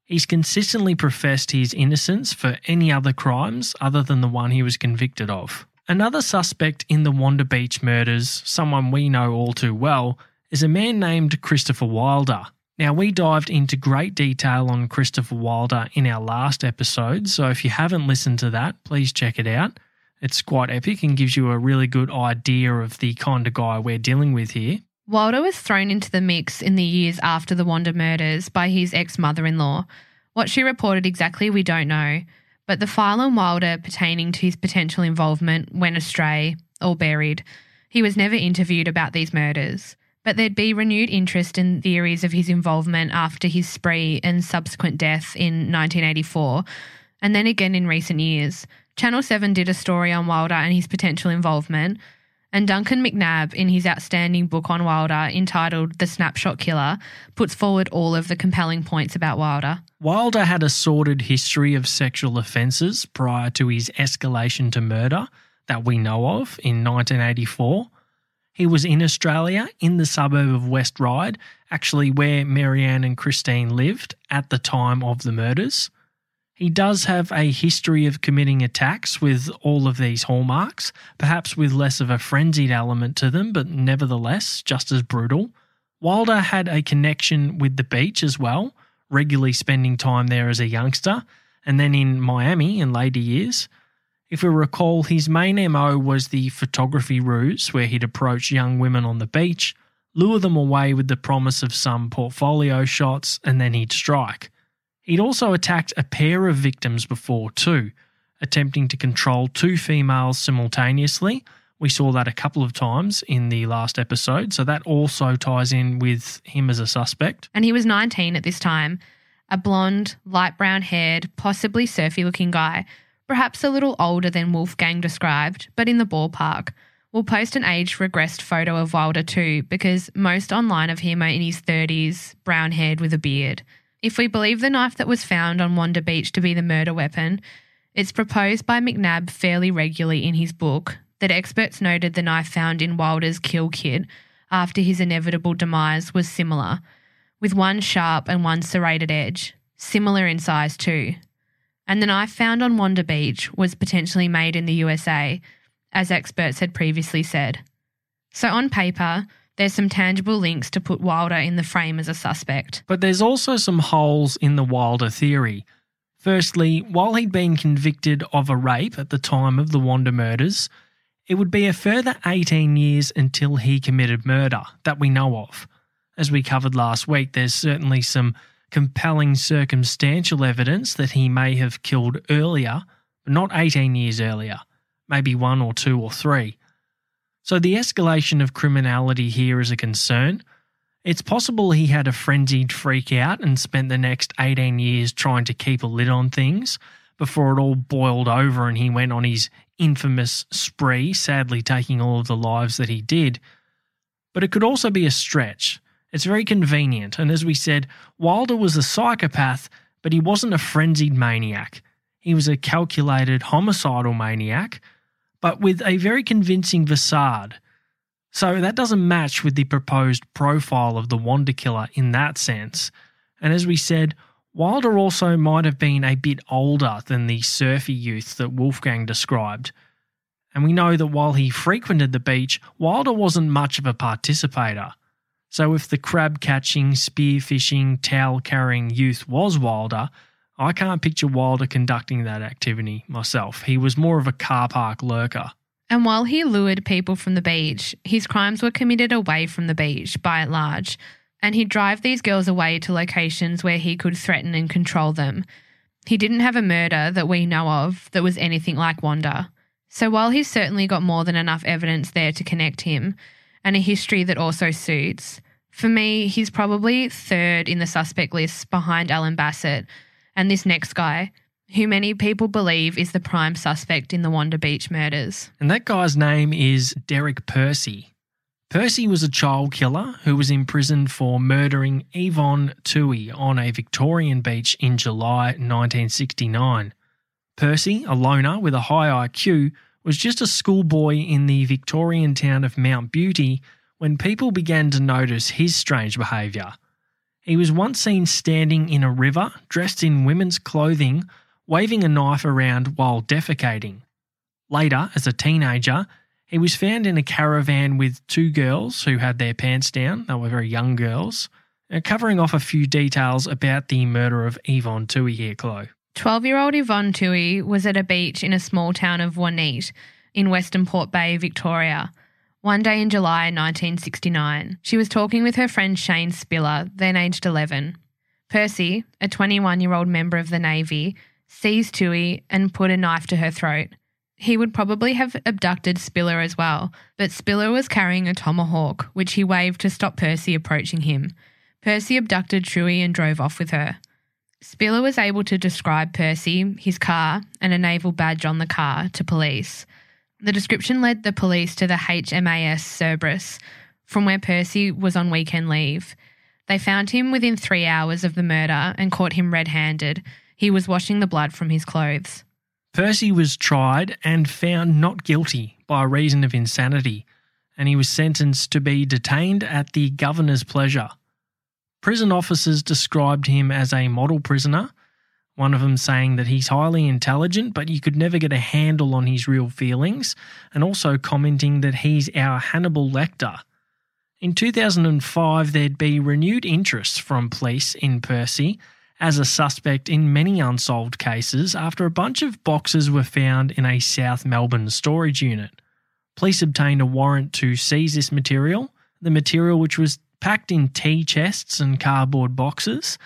He's consistently professed his innocence for any other crimes other than the one he was convicted of. Another suspect in the Wanda Beach murders, someone we know all too well, is a man named Christopher Wilder. Now, we dived into great detail on Christopher Wilder in our last episode, so if you haven't listened to that, please check it out. It's quite epic and gives you a really good idea of the kind of guy we're dealing with here. Wilder was thrown into the mix in the years after the Wanda murders by his ex-mother-in-law. What she reported exactly we don't know, but the file on Wilder pertaining to his potential involvement went astray or buried. He was never interviewed about these murders, but there'd be renewed interest in theories of his involvement after his spree and subsequent death in nineteen eighty-four, and then again in recent years. Channel seven did a story on Wilder and his potential involvement, and Duncan McNabb, in his outstanding book on Wilder entitled The Snapshot Killer, puts forward all of the compelling points about Wilder. Wilder had a sordid history of sexual offences prior to his escalation to murder that we know of in nineteen eighty-four. He was in Australia, in the suburb of West Ryde, actually where Marianne and Christine lived at the time of the murders. He does have a history of committing attacks with all of these hallmarks, perhaps with less of a frenzied element to them, but nevertheless just as brutal. Wilder had a connection with the beach as well, regularly spending time there as a youngster, and then in Miami in later years. If we recall, his main M O was the photography ruse, where he'd approach young women on the beach, lure them away with the promise of some portfolio shots, and then he'd strike. He'd also attacked a pair of victims before too, attempting to control two females simultaneously. We saw that a couple of times in the last episode, so that also ties in with him as a suspect. And he was nineteen at this time, a blonde, light brown-haired, possibly surfy-looking guy, perhaps a little older than Wolfgang described, but in the ballpark. We'll post an age-regressed photo of Wilder too, because most online of him are in his thirties, brown-haired with a beard. If we believe the knife that was found on Wanda Beach to be the murder weapon, it's proposed by McNabb fairly regularly in his book that experts noted the knife found in Wilder's kill kit after his inevitable demise was similar, with one sharp and one serrated edge, similar in size too. And the knife found on Wanda Beach was potentially made in the U S A, as experts had previously said. So on paper, there's some tangible links to put Wilder in the frame as a suspect. But there's also some holes in the Wilder theory. Firstly, while he'd been convicted of a rape at the time of the Wanda murders, it would be a further eighteen years until he committed murder that we know of. As we covered last week, there's certainly some compelling circumstantial evidence that he may have killed earlier, but not eighteen years earlier, maybe one or two or three. So the escalation of criminality here is a concern. It's possible he had a frenzied freak out and spent the next eighteen years trying to keep a lid on things before it all boiled over and he went on his infamous spree, sadly taking all of the lives that he did. But it could also be a stretch. It's very convenient, and as we said, Wilder was a psychopath, but he wasn't a frenzied maniac. He was a calculated homicidal maniac, but with a very convincing facade. So that doesn't match with the proposed profile of the Wanda killer in that sense. And as we said, Wilder also might have been a bit older than the surfy youth that Wolfgang described. And we know that while he frequented the beach, Wilder wasn't much of a participator. So if the crab-catching, spear-fishing, towel-carrying youth was Wilder, I can't picture Wilder conducting that activity myself. He was more of a car park lurker. And while he lured people from the beach, his crimes were committed away from the beach by and large, and he'd drive these girls away to locations where he could threaten and control them. He didn't have a murder that we know of that was anything like Wanda. So while he's certainly got more than enough evidence there to connect him, and a history that also suits, for me, he's probably third in the suspect list behind Alan Bassett and this next guy, who many people believe is the prime suspect in the Wanda Beach murders. And that guy's name is Derek Percy. Percy was a child killer who was imprisoned for murdering Yvonne Toohey on a Victorian beach in July nineteen sixty-nine. Percy, a loner with a high I Q, was just a schoolboy in the Victorian town of Mount Beauty when people began to notice his strange behaviour. He was once seen standing in a river, dressed in women's clothing, waving a knife around while defecating. Later, as a teenager, he was found in a caravan with two girls who had their pants down. They were very young girls. Now, covering off a few details about the murder of Yvonne Toohey here, Chloe. twelve-year-old Yvonne Toohey was at a beach in a small town of Wanete in Western Port Bay, Victoria, one day in July nineteen sixty-nine. She was talking with her friend Shane Spiller, then aged eleven. Percy, a twenty-one-year-old member of the Navy, seized Toohey and put a knife to her throat. He would probably have abducted Spiller as well, but Spiller was carrying a tomahawk, which he waved to stop Percy approaching him. Percy abducted Toohey and drove off with her. Spiller was able to describe Percy, his car, and a naval badge on the car to police. The description led the police to the H M A S Cerberus, from where Percy was on weekend leave. They found him within three hours of the murder and caught him red-handed. He was washing the blood from his clothes. Percy was tried and found not guilty by reason of insanity, and he was sentenced to be detained at the governor's pleasure. Prison officers described him as a model prisoner, one of them saying that he's highly intelligent but you could never get a handle on his real feelings, and also commenting that he's our Hannibal Lecter. In two thousand five, there'd be renewed interest from police in Percy as a suspect in many unsolved cases after a bunch of boxes were found in a South Melbourne storage unit. Police obtained a warrant to seize this material, the material which was packed in tea chests and cardboard boxes,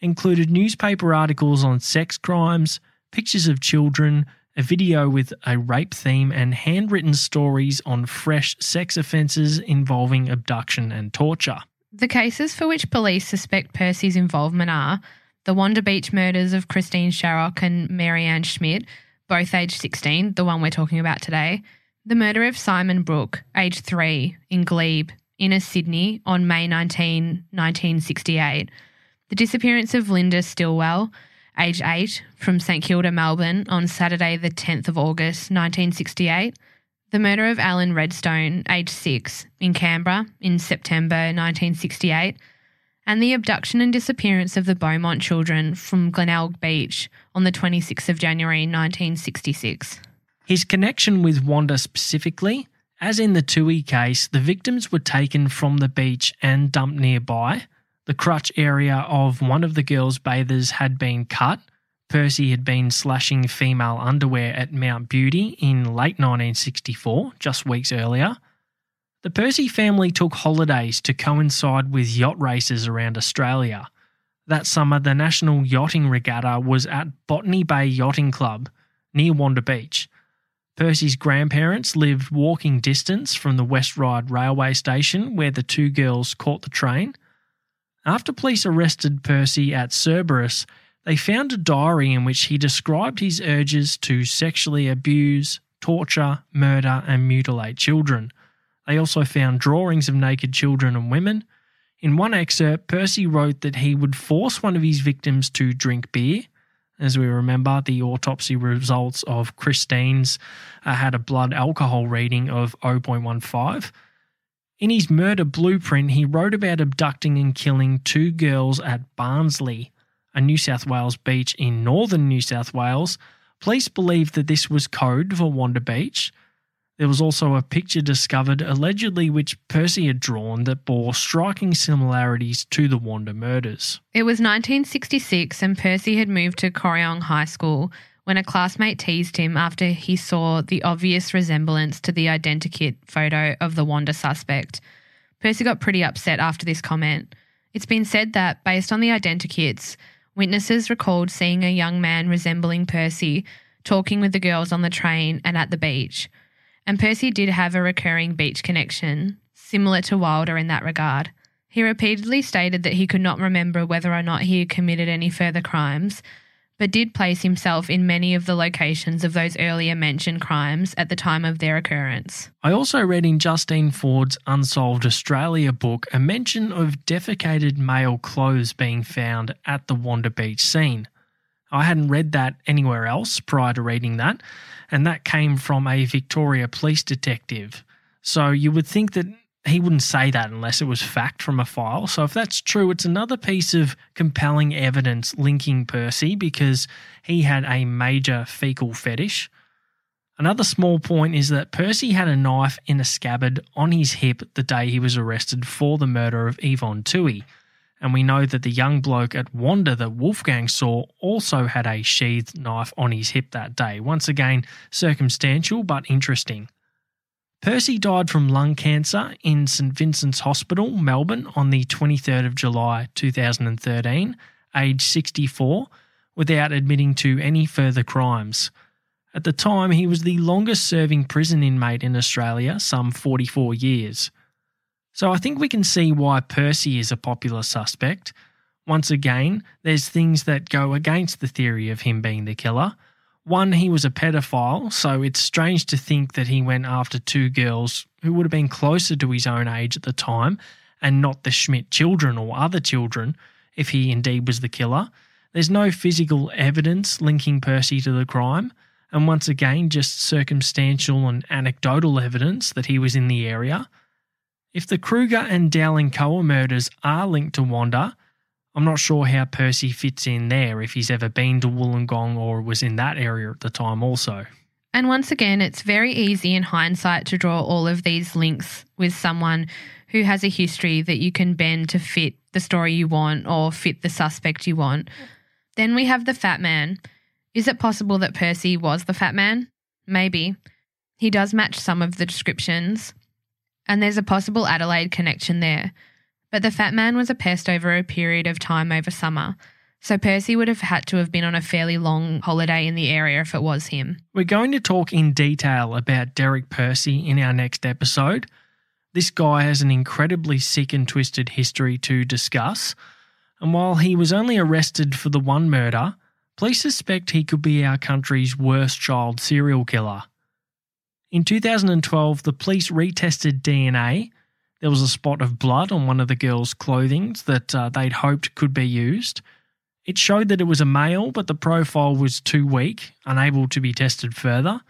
included newspaper articles on sex crimes, pictures of children, a video with a rape theme, and handwritten stories on fresh sex offences involving abduction and torture. The cases for which police suspect Percy's involvement are the Wanda Beach murders of Christine Sharrock and Marianne Schmidt, both aged sixteen, the one we're talking about today, the murder of Simon Brooke, aged three, in Glebe, inner Sydney, on May nineteenth, nineteen sixty-eight, the disappearance of Linda Stilwell, aged eight, from St Kilda, Melbourne, on Saturday the tenth of August, nineteen sixty-eight, the murder of Alan Redstone, aged six, in Canberra, in September nineteen sixty-eight, and the abduction and disappearance of the Beaumont children from Glenelg Beach on the twenty-sixth of January nineteen sixty-six. His connection with Wanda specifically, as in the Toohey case, the victims were taken from the beach and dumped nearby. The crotch area of one of the girls' bathers had been cut. Percy had been slashing female underwear at Mount Beauty in late nineteen sixty-four, just weeks earlier. The Percy family took holidays to coincide with yacht races around Australia. That summer, the National Yachting Regatta was at Botany Bay Yachting Club near Wanda Beach. Percy's grandparents lived walking distance from the West Ryde railway station where the two girls caught the train. After police arrested Percy at Cerberus, they found a diary in which he described his urges to sexually abuse, torture, murder and mutilate children. They also found drawings of naked children and women. In one excerpt, Percy wrote that he would force one of his victims to drink beer. As we remember, the autopsy results of Christine's uh, had a blood alcohol reading of zero point one five. In his murder blueprint, he wrote about abducting and killing two girls at Barnsley, a New South Wales beach in northern New South Wales. Police believe that this was code for Wanda Beach. There was also a picture discovered, allegedly, which Percy had drawn that bore striking similarities to the Wanda murders. It was nineteen sixty-six and Percy had moved to Corryong High School when a classmate teased him after he saw the obvious resemblance to the identikit photo of the Wanda suspect. Percy got pretty upset after this comment. It's been said that, based on the identikits, witnesses recalled seeing a young man resembling Percy talking with the girls on the train and at the beach. And Percy did have a recurring beach connection, similar to Wilder in that regard. He repeatedly stated that he could not remember whether or not he had committed any further crimes, but did place himself in many of the locations of those earlier mentioned crimes at the time of their occurrence. I also read in Justine Ford's Unsolved Australia book a mention of defecated male clothes being found at the Wanda Beach scene. I hadn't read that anywhere else prior to reading that, and that came from a Victoria police detective. So you would think that he wouldn't say that unless it was fact from a file. So if that's true, it's another piece of compelling evidence linking Percy because he had a major fecal fetish. Another small point is that Percy had a knife in a scabbard on his hip the day he was arrested for the murder of Yvonne Toohey. And we know that the young bloke at Wanda that Wolfgang saw also had a sheathed knife on his hip that day. Once again, circumstantial but interesting. Percy died from lung cancer in St Vincent's Hospital, Melbourne, on the twenty-third of July two thousand thirteen, aged sixty-four, without admitting to any further crimes. At the time, he was the longest-serving prison inmate in Australia, some forty-four years. So I think we can see why Percy is a popular suspect. Once again, there's things that go against the theory of him being the killer. One, he was a pedophile, so it's strange to think that he went after two girls who would have been closer to his own age at the time and not the Schmidt children or other children if he indeed was the killer. There's no physical evidence linking Percy to the crime, and once again, just circumstantial and anecdotal evidence that he was in the area. If the Kruger and Dowling-Coa murders are linked to Wanda, I'm not sure how Percy fits in there if he's ever been to Wollongong or was in that area at the time also. And once again, it's very easy in hindsight to draw all of these links with someone who has a history that you can bend to fit the story you want or fit the suspect you want. Then we have the fat man. Is it possible that Percy was the fat man? Maybe. He does match some of the descriptions. And there's a possible Adelaide connection there. But the fat man was a pest over a period of time over summer, so Percy would have had to have been on a fairly long holiday in the area if it was him. We're going to talk in detail about Derek Percy in our next episode. This guy has an incredibly sick and twisted history to discuss, and while he was only arrested for the one murder, police suspect he could be our country's worst child serial killer. In two thousand twelve, the police retested D N A. There was a spot of blood on one of the girls' clothing that uh, they'd hoped could be used. It showed that it was a male, but the profile was too weak, unable to be tested further.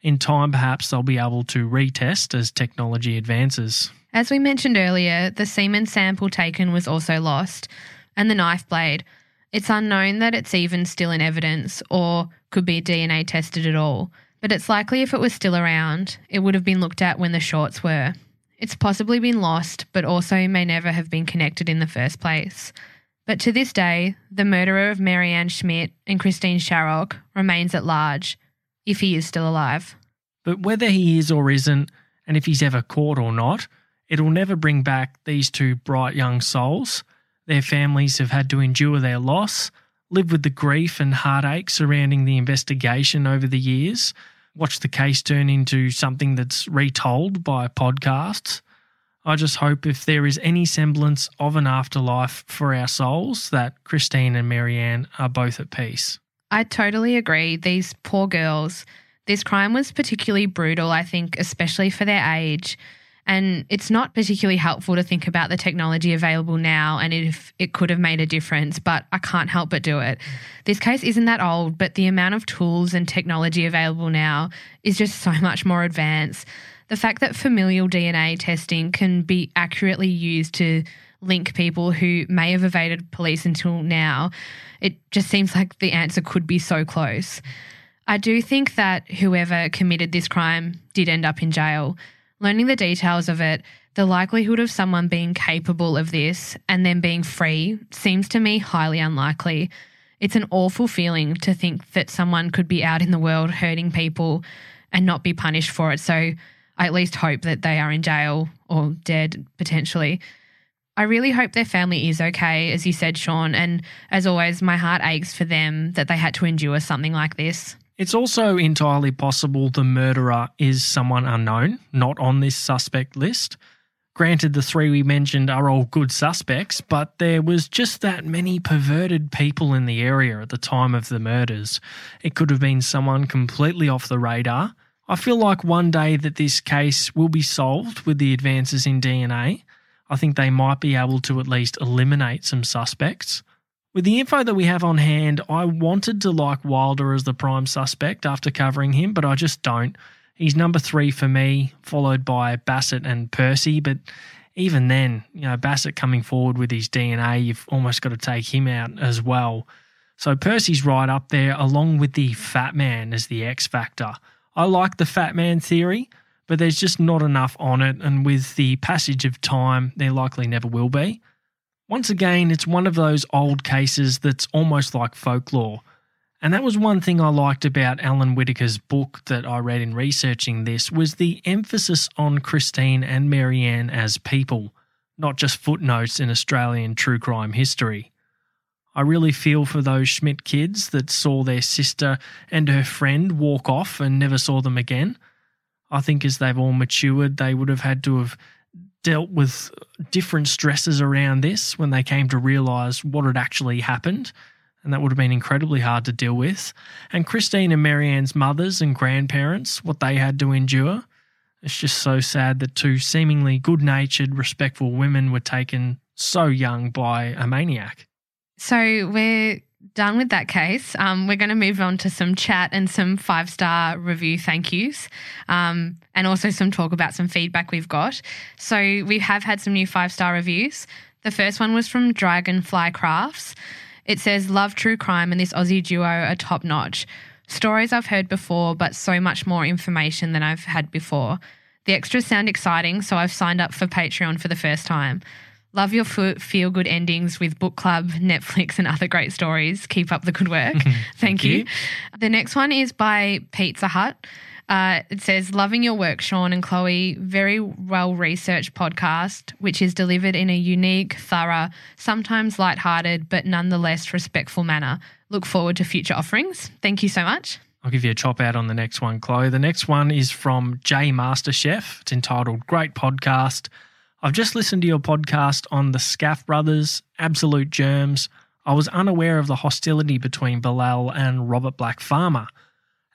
In time, perhaps they'll be able to retest as technology advances. As we mentioned earlier, the semen sample taken was also lost, and the knife blade. It's unknown that it's even still in evidence or could be D N A tested at all. But it's likely if it was still around, it would have been looked at when the shorts were. It's possibly been lost, but also may never have been connected in the first place. But to this day, the murderer of Marianne Schmidt and Christine Sharrock remains at large, if he is still alive. But whether he is or isn't, and if he's ever caught or not, it'll never bring back these two bright young souls. Their families have had to endure their loss, live with the grief and heartache surrounding the investigation over the years, watch the case turn into something that's retold by podcasts. I just hope if there is any semblance of an afterlife for our souls that Christine and Marianne are both at peace. I totally agree. These poor girls. This crime was particularly brutal, I think, especially for their age. And it's not particularly helpful to think about the technology available now and if it could have made a difference, but I can't help but do it. This case isn't that old, but the amount of tools and technology available now is just so much more advanced. The fact that familial D N A testing can be accurately used to link people who may have evaded police until now, it just seems like the answer could be so close. I do think that whoever committed this crime did end up in jail. Learning the details of it, the likelihood of someone being capable of this and then being free seems to me highly unlikely. It's an awful feeling to think that someone could be out in the world hurting people and not be punished for it, so I at least hope that they are in jail or dead potentially. I really hope their family is okay, as you said, Sean, and as always, my heart aches for them that they had to endure something like this. It's also entirely possible the murderer is someone unknown, not on this suspect list. Granted, the three we mentioned are all good suspects, but there was just that many perverted people in the area at the time of the murders. It could have been someone completely off the radar. I feel like one day that this case will be solved with the advances in D N A. I think they might be able to at least eliminate some suspects. With the info that we have on hand, I wanted to like Wilder as the prime suspect after covering him, but I just don't. He's number three for me, followed by Bassett and Percy, but even then, you know, Bassett coming forward with his D N A, you've almost got to take him out as well. So Percy's right up there, along with the fat man as the X factor. I like the fat man theory, but there's just not enough on it, and with the passage of time, there likely never will be. Once again, it's one of those old cases that's almost like folklore. And that was one thing I liked about Alan Whittaker's book that I read in researching this was the emphasis on Christine and Marianne as people, not just footnotes in Australian true crime history. I really feel for those Schmidt kids that saw their sister and her friend walk off and never saw them again. I think as they've all matured, they would have had to have dealt with different stresses around this when they came to realise what had actually happened, and that would have been incredibly hard to deal with. And Christine and Marianne's mothers and grandparents, what they had to endure. It's just so sad that two seemingly good-natured, respectful women were taken so young by a maniac. So we're done with that case. Um, we're going to move on to some chat and some five-star review thank yous um, and also some talk about some feedback we've got. So we have had some new five-star reviews. The first one was from Dragonfly Crafts. It says, love true crime and this Aussie duo are top-notch. Stories I've heard before but so much more information than I've had before. The extras sound exciting, so I've signed up for Patreon for the first time. Love your feel-good endings with book club, Netflix and other great stories. Keep up the good work. Thank, Thank you. you. The next one is by Pizza Hut. Uh, it says, loving your work, Sean and Chloe. Very well-researched podcast, which is delivered in a unique, thorough, sometimes lighthearted, but nonetheless respectful manner. Look forward to future offerings. Thank you so much. I'll give you a chop out on the next one, Chloe. The next one is from J MasterChef. It's entitled Great Podcast. I've just listened to your podcast on the Scaff brothers, Absolute Germs. I was unaware of the hostility between Bilal and Robert Black Farmer.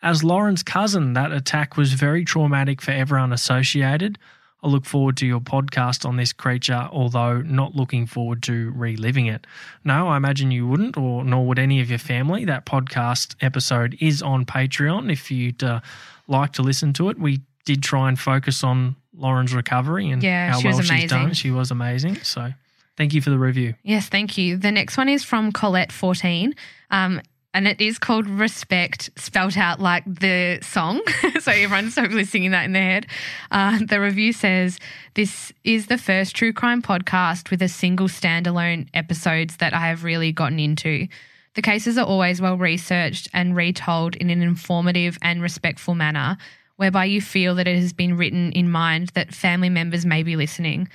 As Lauren's cousin, that attack was very traumatic for everyone associated. I look forward to your podcast on this creature, although not looking forward to reliving it. No, I imagine you wouldn't, or nor would any of your family. That podcast episode is on Patreon if you'd uh, like to listen to it. We did try and focus on Lauren's recovery and yeah, how she well she's done. She was amazing. So thank you for the review. Yes, thank you. The next one is from Colette fourteen um, and it is called Respect, spelt out like the song. So everyone's hopefully singing that in their head. Uh, the review says, this is the first true crime podcast with a single standalone episodes that I have really gotten into. The cases are always well researched and retold in an informative and respectful manner, whereby you feel that it has been written in mind that family members may be listening.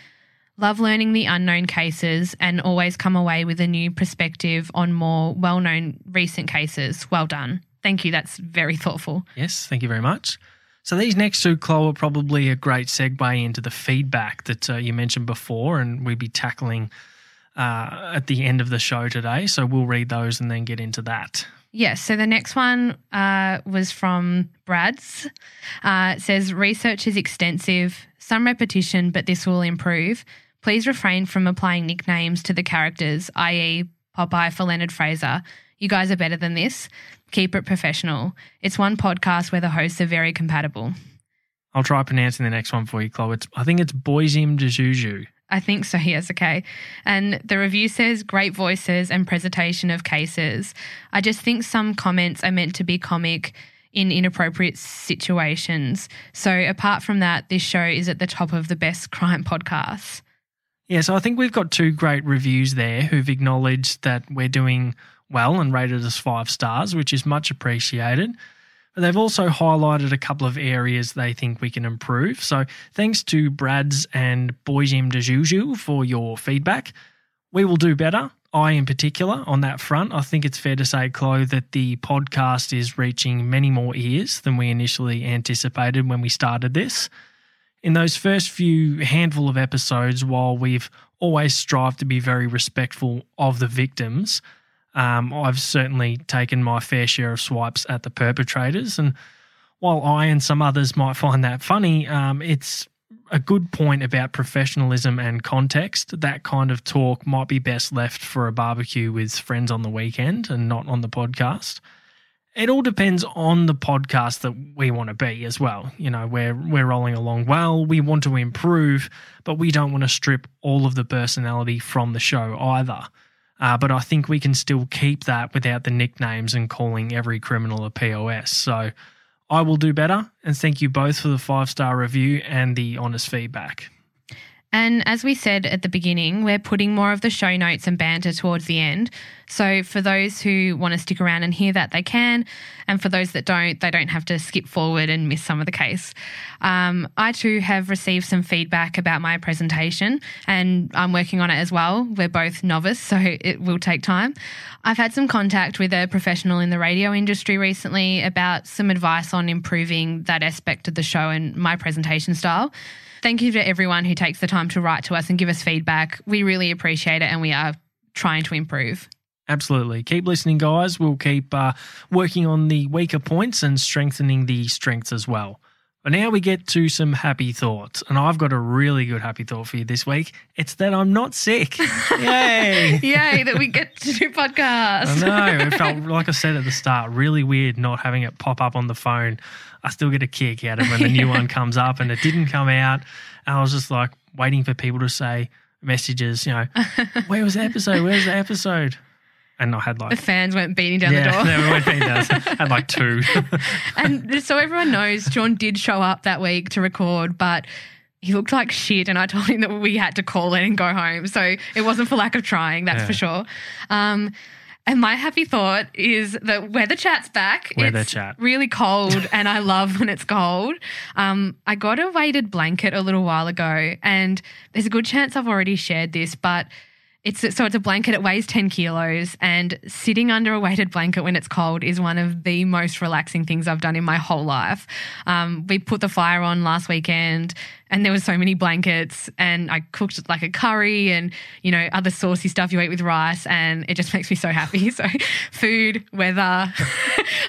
Love learning the unknown cases and always come away with a new perspective on more well-known recent cases. Well done. Thank you. That's very thoughtful. Yes, thank you very much. So these next two, Chloe, are probably a great segue into the feedback that uh, you mentioned before and we'll be tackling uh, at the end of the show today. So we'll read those and then get into that. Yes. So the next one uh, was from Brad's. Uh, it says, research is extensive, some repetition, but this will improve. Please refrain from applying nicknames to the characters, that is. Popeye for Leonard Fraser. You guys are better than this. Keep it professional. It's one podcast where the hosts are very compatible. I'll try pronouncing the next one for you, Chloe. It's, I think it's Boisim de Juju. I think so, yes, okay. And the review says, great voices and presentation of cases. I just think some comments are meant to be comic in inappropriate situations. So apart from that, this show is at the top of the best crime podcasts. Yeah, so I think we've got two great reviews there who've acknowledged that we're doing well and rated us five stars, which is much appreciated. But they've also highlighted a couple of areas they think we can improve. So thanks to Brad's and Boisim de Juju for your feedback. We will do better, I in particular, on that front. I think it's fair to say, Chloe, that the podcast is reaching many more ears than we initially anticipated when we started this. In those first few handful of episodes, while we've always strived to be very respectful of the victims, um, I've certainly taken my fair share of swipes at the perpetrators. And while I and some others might find that funny, um, it's a good point about professionalism and context. That kind of talk might be best left for a barbecue with friends on the weekend and not on the podcast. It all depends on the podcast that we want to be as well. You know, we're, we're rolling along well, we want to improve, but we don't want to strip all of the personality from the show either. Uh, but I think we can still keep that without the nicknames and calling every criminal a P O S. So I will do better, and thank you both for the five-star review and the honest feedback. And as we said at the beginning, we're putting more of the show notes and banter towards the end. So for those who want to stick around and hear that, they can. And for those that don't, they don't have to skip forward and miss some of the case. Um, I too have received some feedback about my presentation, and I'm working on it as well. We're both novice, so it will take time. I've had some contact with a professional in the radio industry recently about some advice on improving that aspect of the show and my presentation style. Thank you to everyone who takes the time to write to us and give us feedback. We really appreciate it, and we are trying to improve. Absolutely. Keep listening, guys. We'll keep uh, working on the weaker points and strengthening the strengths as well. But now we get to some happy thoughts, and I've got a really good happy thought for you this week. It's that I'm not sick. Yay. Yay, that we get to do podcasts. I know. It felt, like I said at the start, really weird not having it pop up on the phone. I still get a kick out of when the new one comes up, and it didn't come out. And I was just like waiting for people to say messages, you know, where was the episode? Where's the episode? And I had like... The fans weren't beating down yeah, the door. Yeah, we weren't beating down the door. I had like two. And so everyone knows Sean did show up that week to record, but he looked like shit, and I told him that we had to call it and go home. So it wasn't for lack of trying, that's yeah. for sure. Um, and my happy thought is that weather chat's back. Weather it's chat. Really cold, and I love when it's cold. Um, I got a weighted blanket a little while ago, and there's a good chance I've already shared this, but... It's so it's a blanket, it weighs ten kilos, and sitting under a weighted blanket when it's cold is one of the most relaxing things I've done in my whole life. Um, we put the fire on last weekend, and there were so many blankets, and I cooked like a curry and, you know, other saucy stuff you eat with rice, and it just makes me so happy. So food, weather,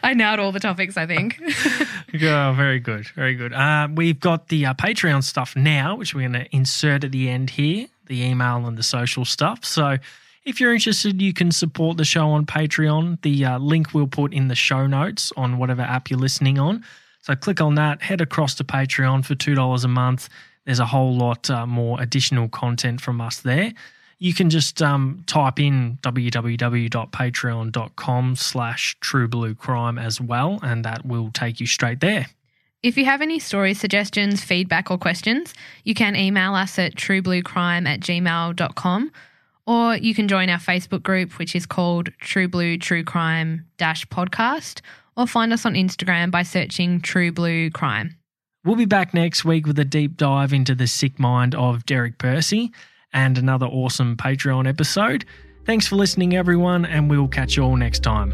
I nailed all the topics, I think. Oh, very good, very good. Uh, we've got the uh, Patreon stuff now, which we're going to insert at the end here. The email and the social stuff. So if you're interested, you can support the show on Patreon. The uh, link we'll put in the show notes on whatever app you're listening on. So click on that, head across to Patreon for two dollars a month. There's a whole lot uh, more additional content from us there. You can just um, type in www.patreon.com slash truebluecrime as well, and that will take you straight there. If you have any story suggestions, feedback or questions, you can email us at truebluecrime at gmail dot com, or you can join our Facebook group, which is called True Blue True Crime dash podcast, or find us on Instagram by searching True Blue Crime. We'll be back next week with a deep dive into the sick mind of Derek Percy and another awesome Patreon episode. Thanks for listening, everyone, and we'll catch you all next time.